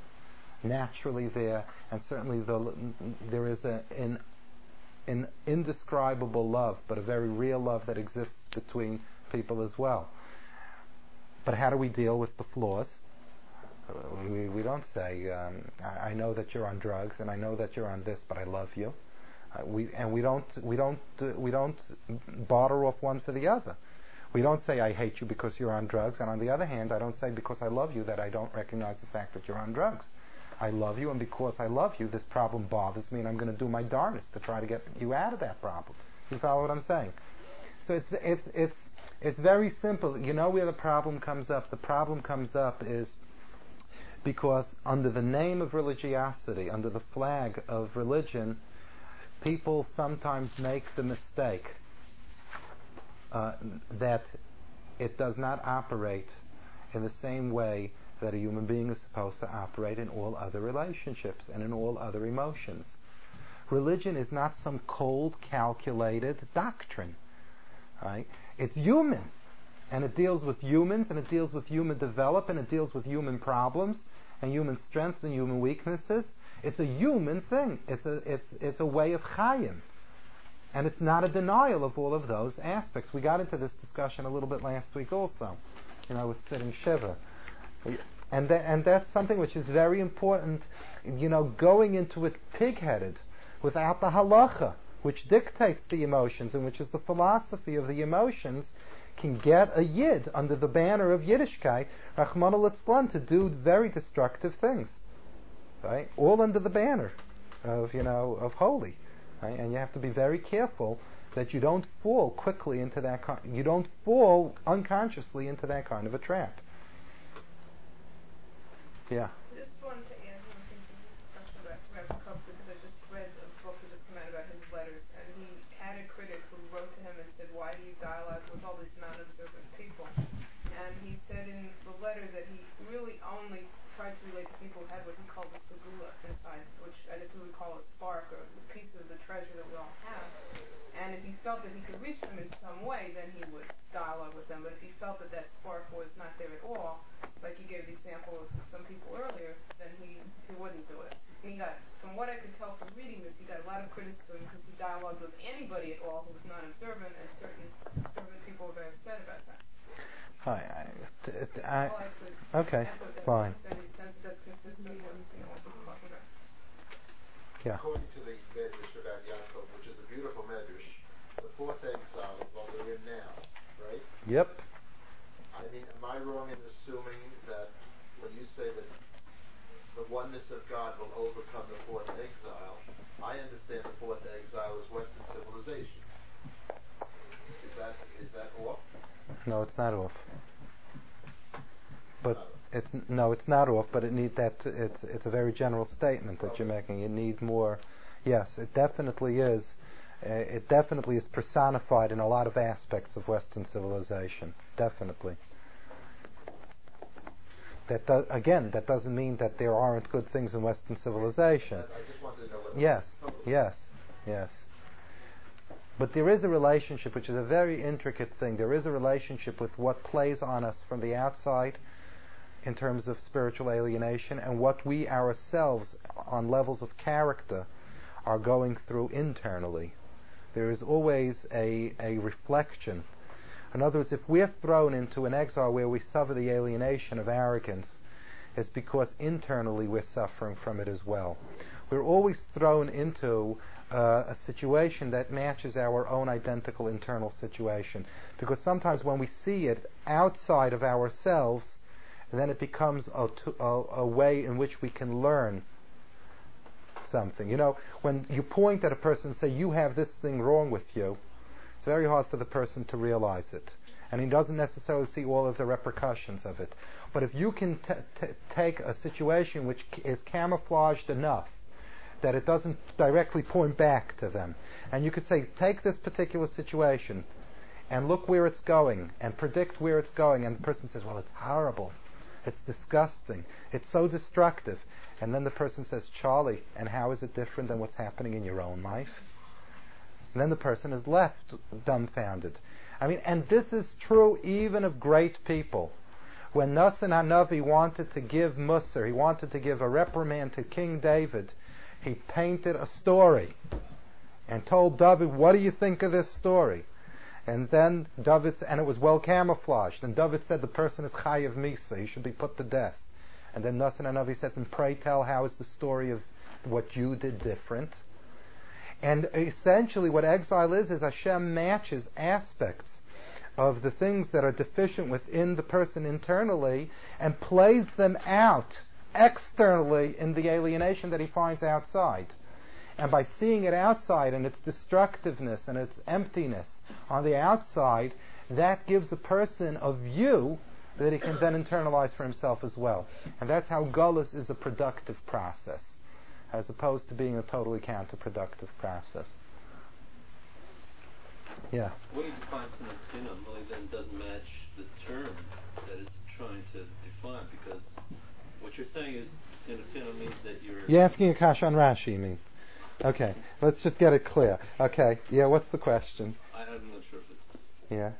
naturally there, and certainly the, there is a, an, an indescribable love, but a very real love that exists between people as well. But how do we deal with the flaws? We, we don't say, um, I, I know that you're on drugs, and I know that you're on this, but I love you. Uh, we and we don't we don't uh, we don't barter off one for the other. We don't say I hate you because you're on drugs, and on the other hand, I don't say because I love you that I don't recognize the fact that you're on drugs. I love you, and because I love you, this problem bothers me, and I'm going to do my darndest to try to get you out of that problem. You follow what I'm saying? So it's it's it's it's very simple. You know where the problem comes up. The problem comes up is because under the name of religiosity, under the flag of religion, people sometimes make the mistake uh, that it does not operate in the same way that a human being is supposed to operate in all other relationships and in all other emotions. Religion is not some cold, calculated doctrine. Right? It's human, and it deals with humans, and it deals with human development, and it deals with human problems and human strengths and human weaknesses. It's a human thing. It's a it's it's a way of chayim, and it's not a denial of all of those aspects. We got into this discussion a little bit last week also, you know, with sitting shiva, and that, and that's something which is very important. You know, going into it pig-headed, without the halacha, which dictates the emotions and which is the philosophy of the emotions, can get a yid under the banner of Yiddishkeit, Rachmana Litzlan, to do very destructive things. Right? All under the banner of, you know, of holy, right? And you have to be very careful that you don't fall quickly into that con- you don't fall unconsciously into that kind of a trap. Yeah. I just wanted to add one thing to this question about Rav Kook, because I just read a book that just came out about his letters, and he had a critic who wrote to him and said, "Why do you dialogue with all these non-observant people?" And he said in the letter that he really only tried to relate to people who had what he called the segula inside, which I guess we would call a spark, or the piece of the treasure that we all have. And if he felt that he could reach them in some way, then he would dialogue with them. But if he felt that that spark was not there at all, like you gave the example of some people earlier, then he, he wouldn't do it. And he got, from what I could tell from reading this, he got a lot of criticism because he dialogued with anybody at all who was non-observant, and certain observant people were very upset about that. I, t- t- I, okay, fine. Yeah. According to the Medrash of Rav Yaakov, which is a beautiful Medrash, the fourth exile is what we're in now, right? Yep. I mean, am I wrong in assuming that when you say that the oneness of God will overcome the fourth exile, I understand the fourth exile is Western civilization. Is that is that off? No, it's not off. But it's no, it's not off. But it need that. It's it's a very general statement that you're making. You need more. Yes, it definitely is. Uh, it definitely is personified in a lot of aspects of Western civilization. Definitely. That do, again, that doesn't mean that there aren't good things in Western civilization. I just wanted to know what yes, yes, yes. But there is a relationship, which is a very intricate thing. There is a relationship with what plays on us from the outside in terms of spiritual alienation and what we ourselves, on levels of character, are going through internally. There is always a, a reflection. In other words, if we're thrown into an exile where we suffer the alienation of arrogance, it's because internally we're suffering from it as well. We're always thrown into Uh, a situation that matches our own identical internal situation, because sometimes when we see it outside of ourselves, then it becomes a, a, a way in which we can learn something. You know, when you point at a person and say, "You have this thing wrong with you," it's very hard for the person to realize it, and he doesn't necessarily see all of the repercussions of it. But if you can t- t- take a situation which is camouflaged enough that it doesn't directly point back to them, and you could say, take this particular situation, and look where it's going and predict where it's going, and the person says, well, it's horrible, it's disgusting, it's so destructive. And then the person says, Charlie, and how is it different than what's happening in your own life? And then the person is left dumbfounded. I mean, and this is true even of great people. When Natan HaNavi wanted to give Musar, he wanted to give a reprimand to King David, he painted a story and told David, what do you think of this story? And then David, and it was well camouflaged, and David said the person is Chayav Misa, he should be put to death. And then Natan HaNavi says, and pray tell, how is the story of what you did different? And essentially what exile is, is Hashem matches aspects of the things that are deficient within the person internally and plays them out externally in the alienation that he finds outside. And by seeing it outside and its destructiveness and its emptiness on the outside, that gives a person a view that he can then internalize for himself as well. And that's how Golus is a productive process, as opposed to being a totally counterproductive process. Yeah. What he defines in this dinam really then doesn't match the term that it's trying to define, because what you're saying is sinathinam means that you're... You're asking a kasha on Rashi, you mean? Okay, let's just get it clear. Okay, yeah, what's the question? I, I'm not sure if it's... Yeah.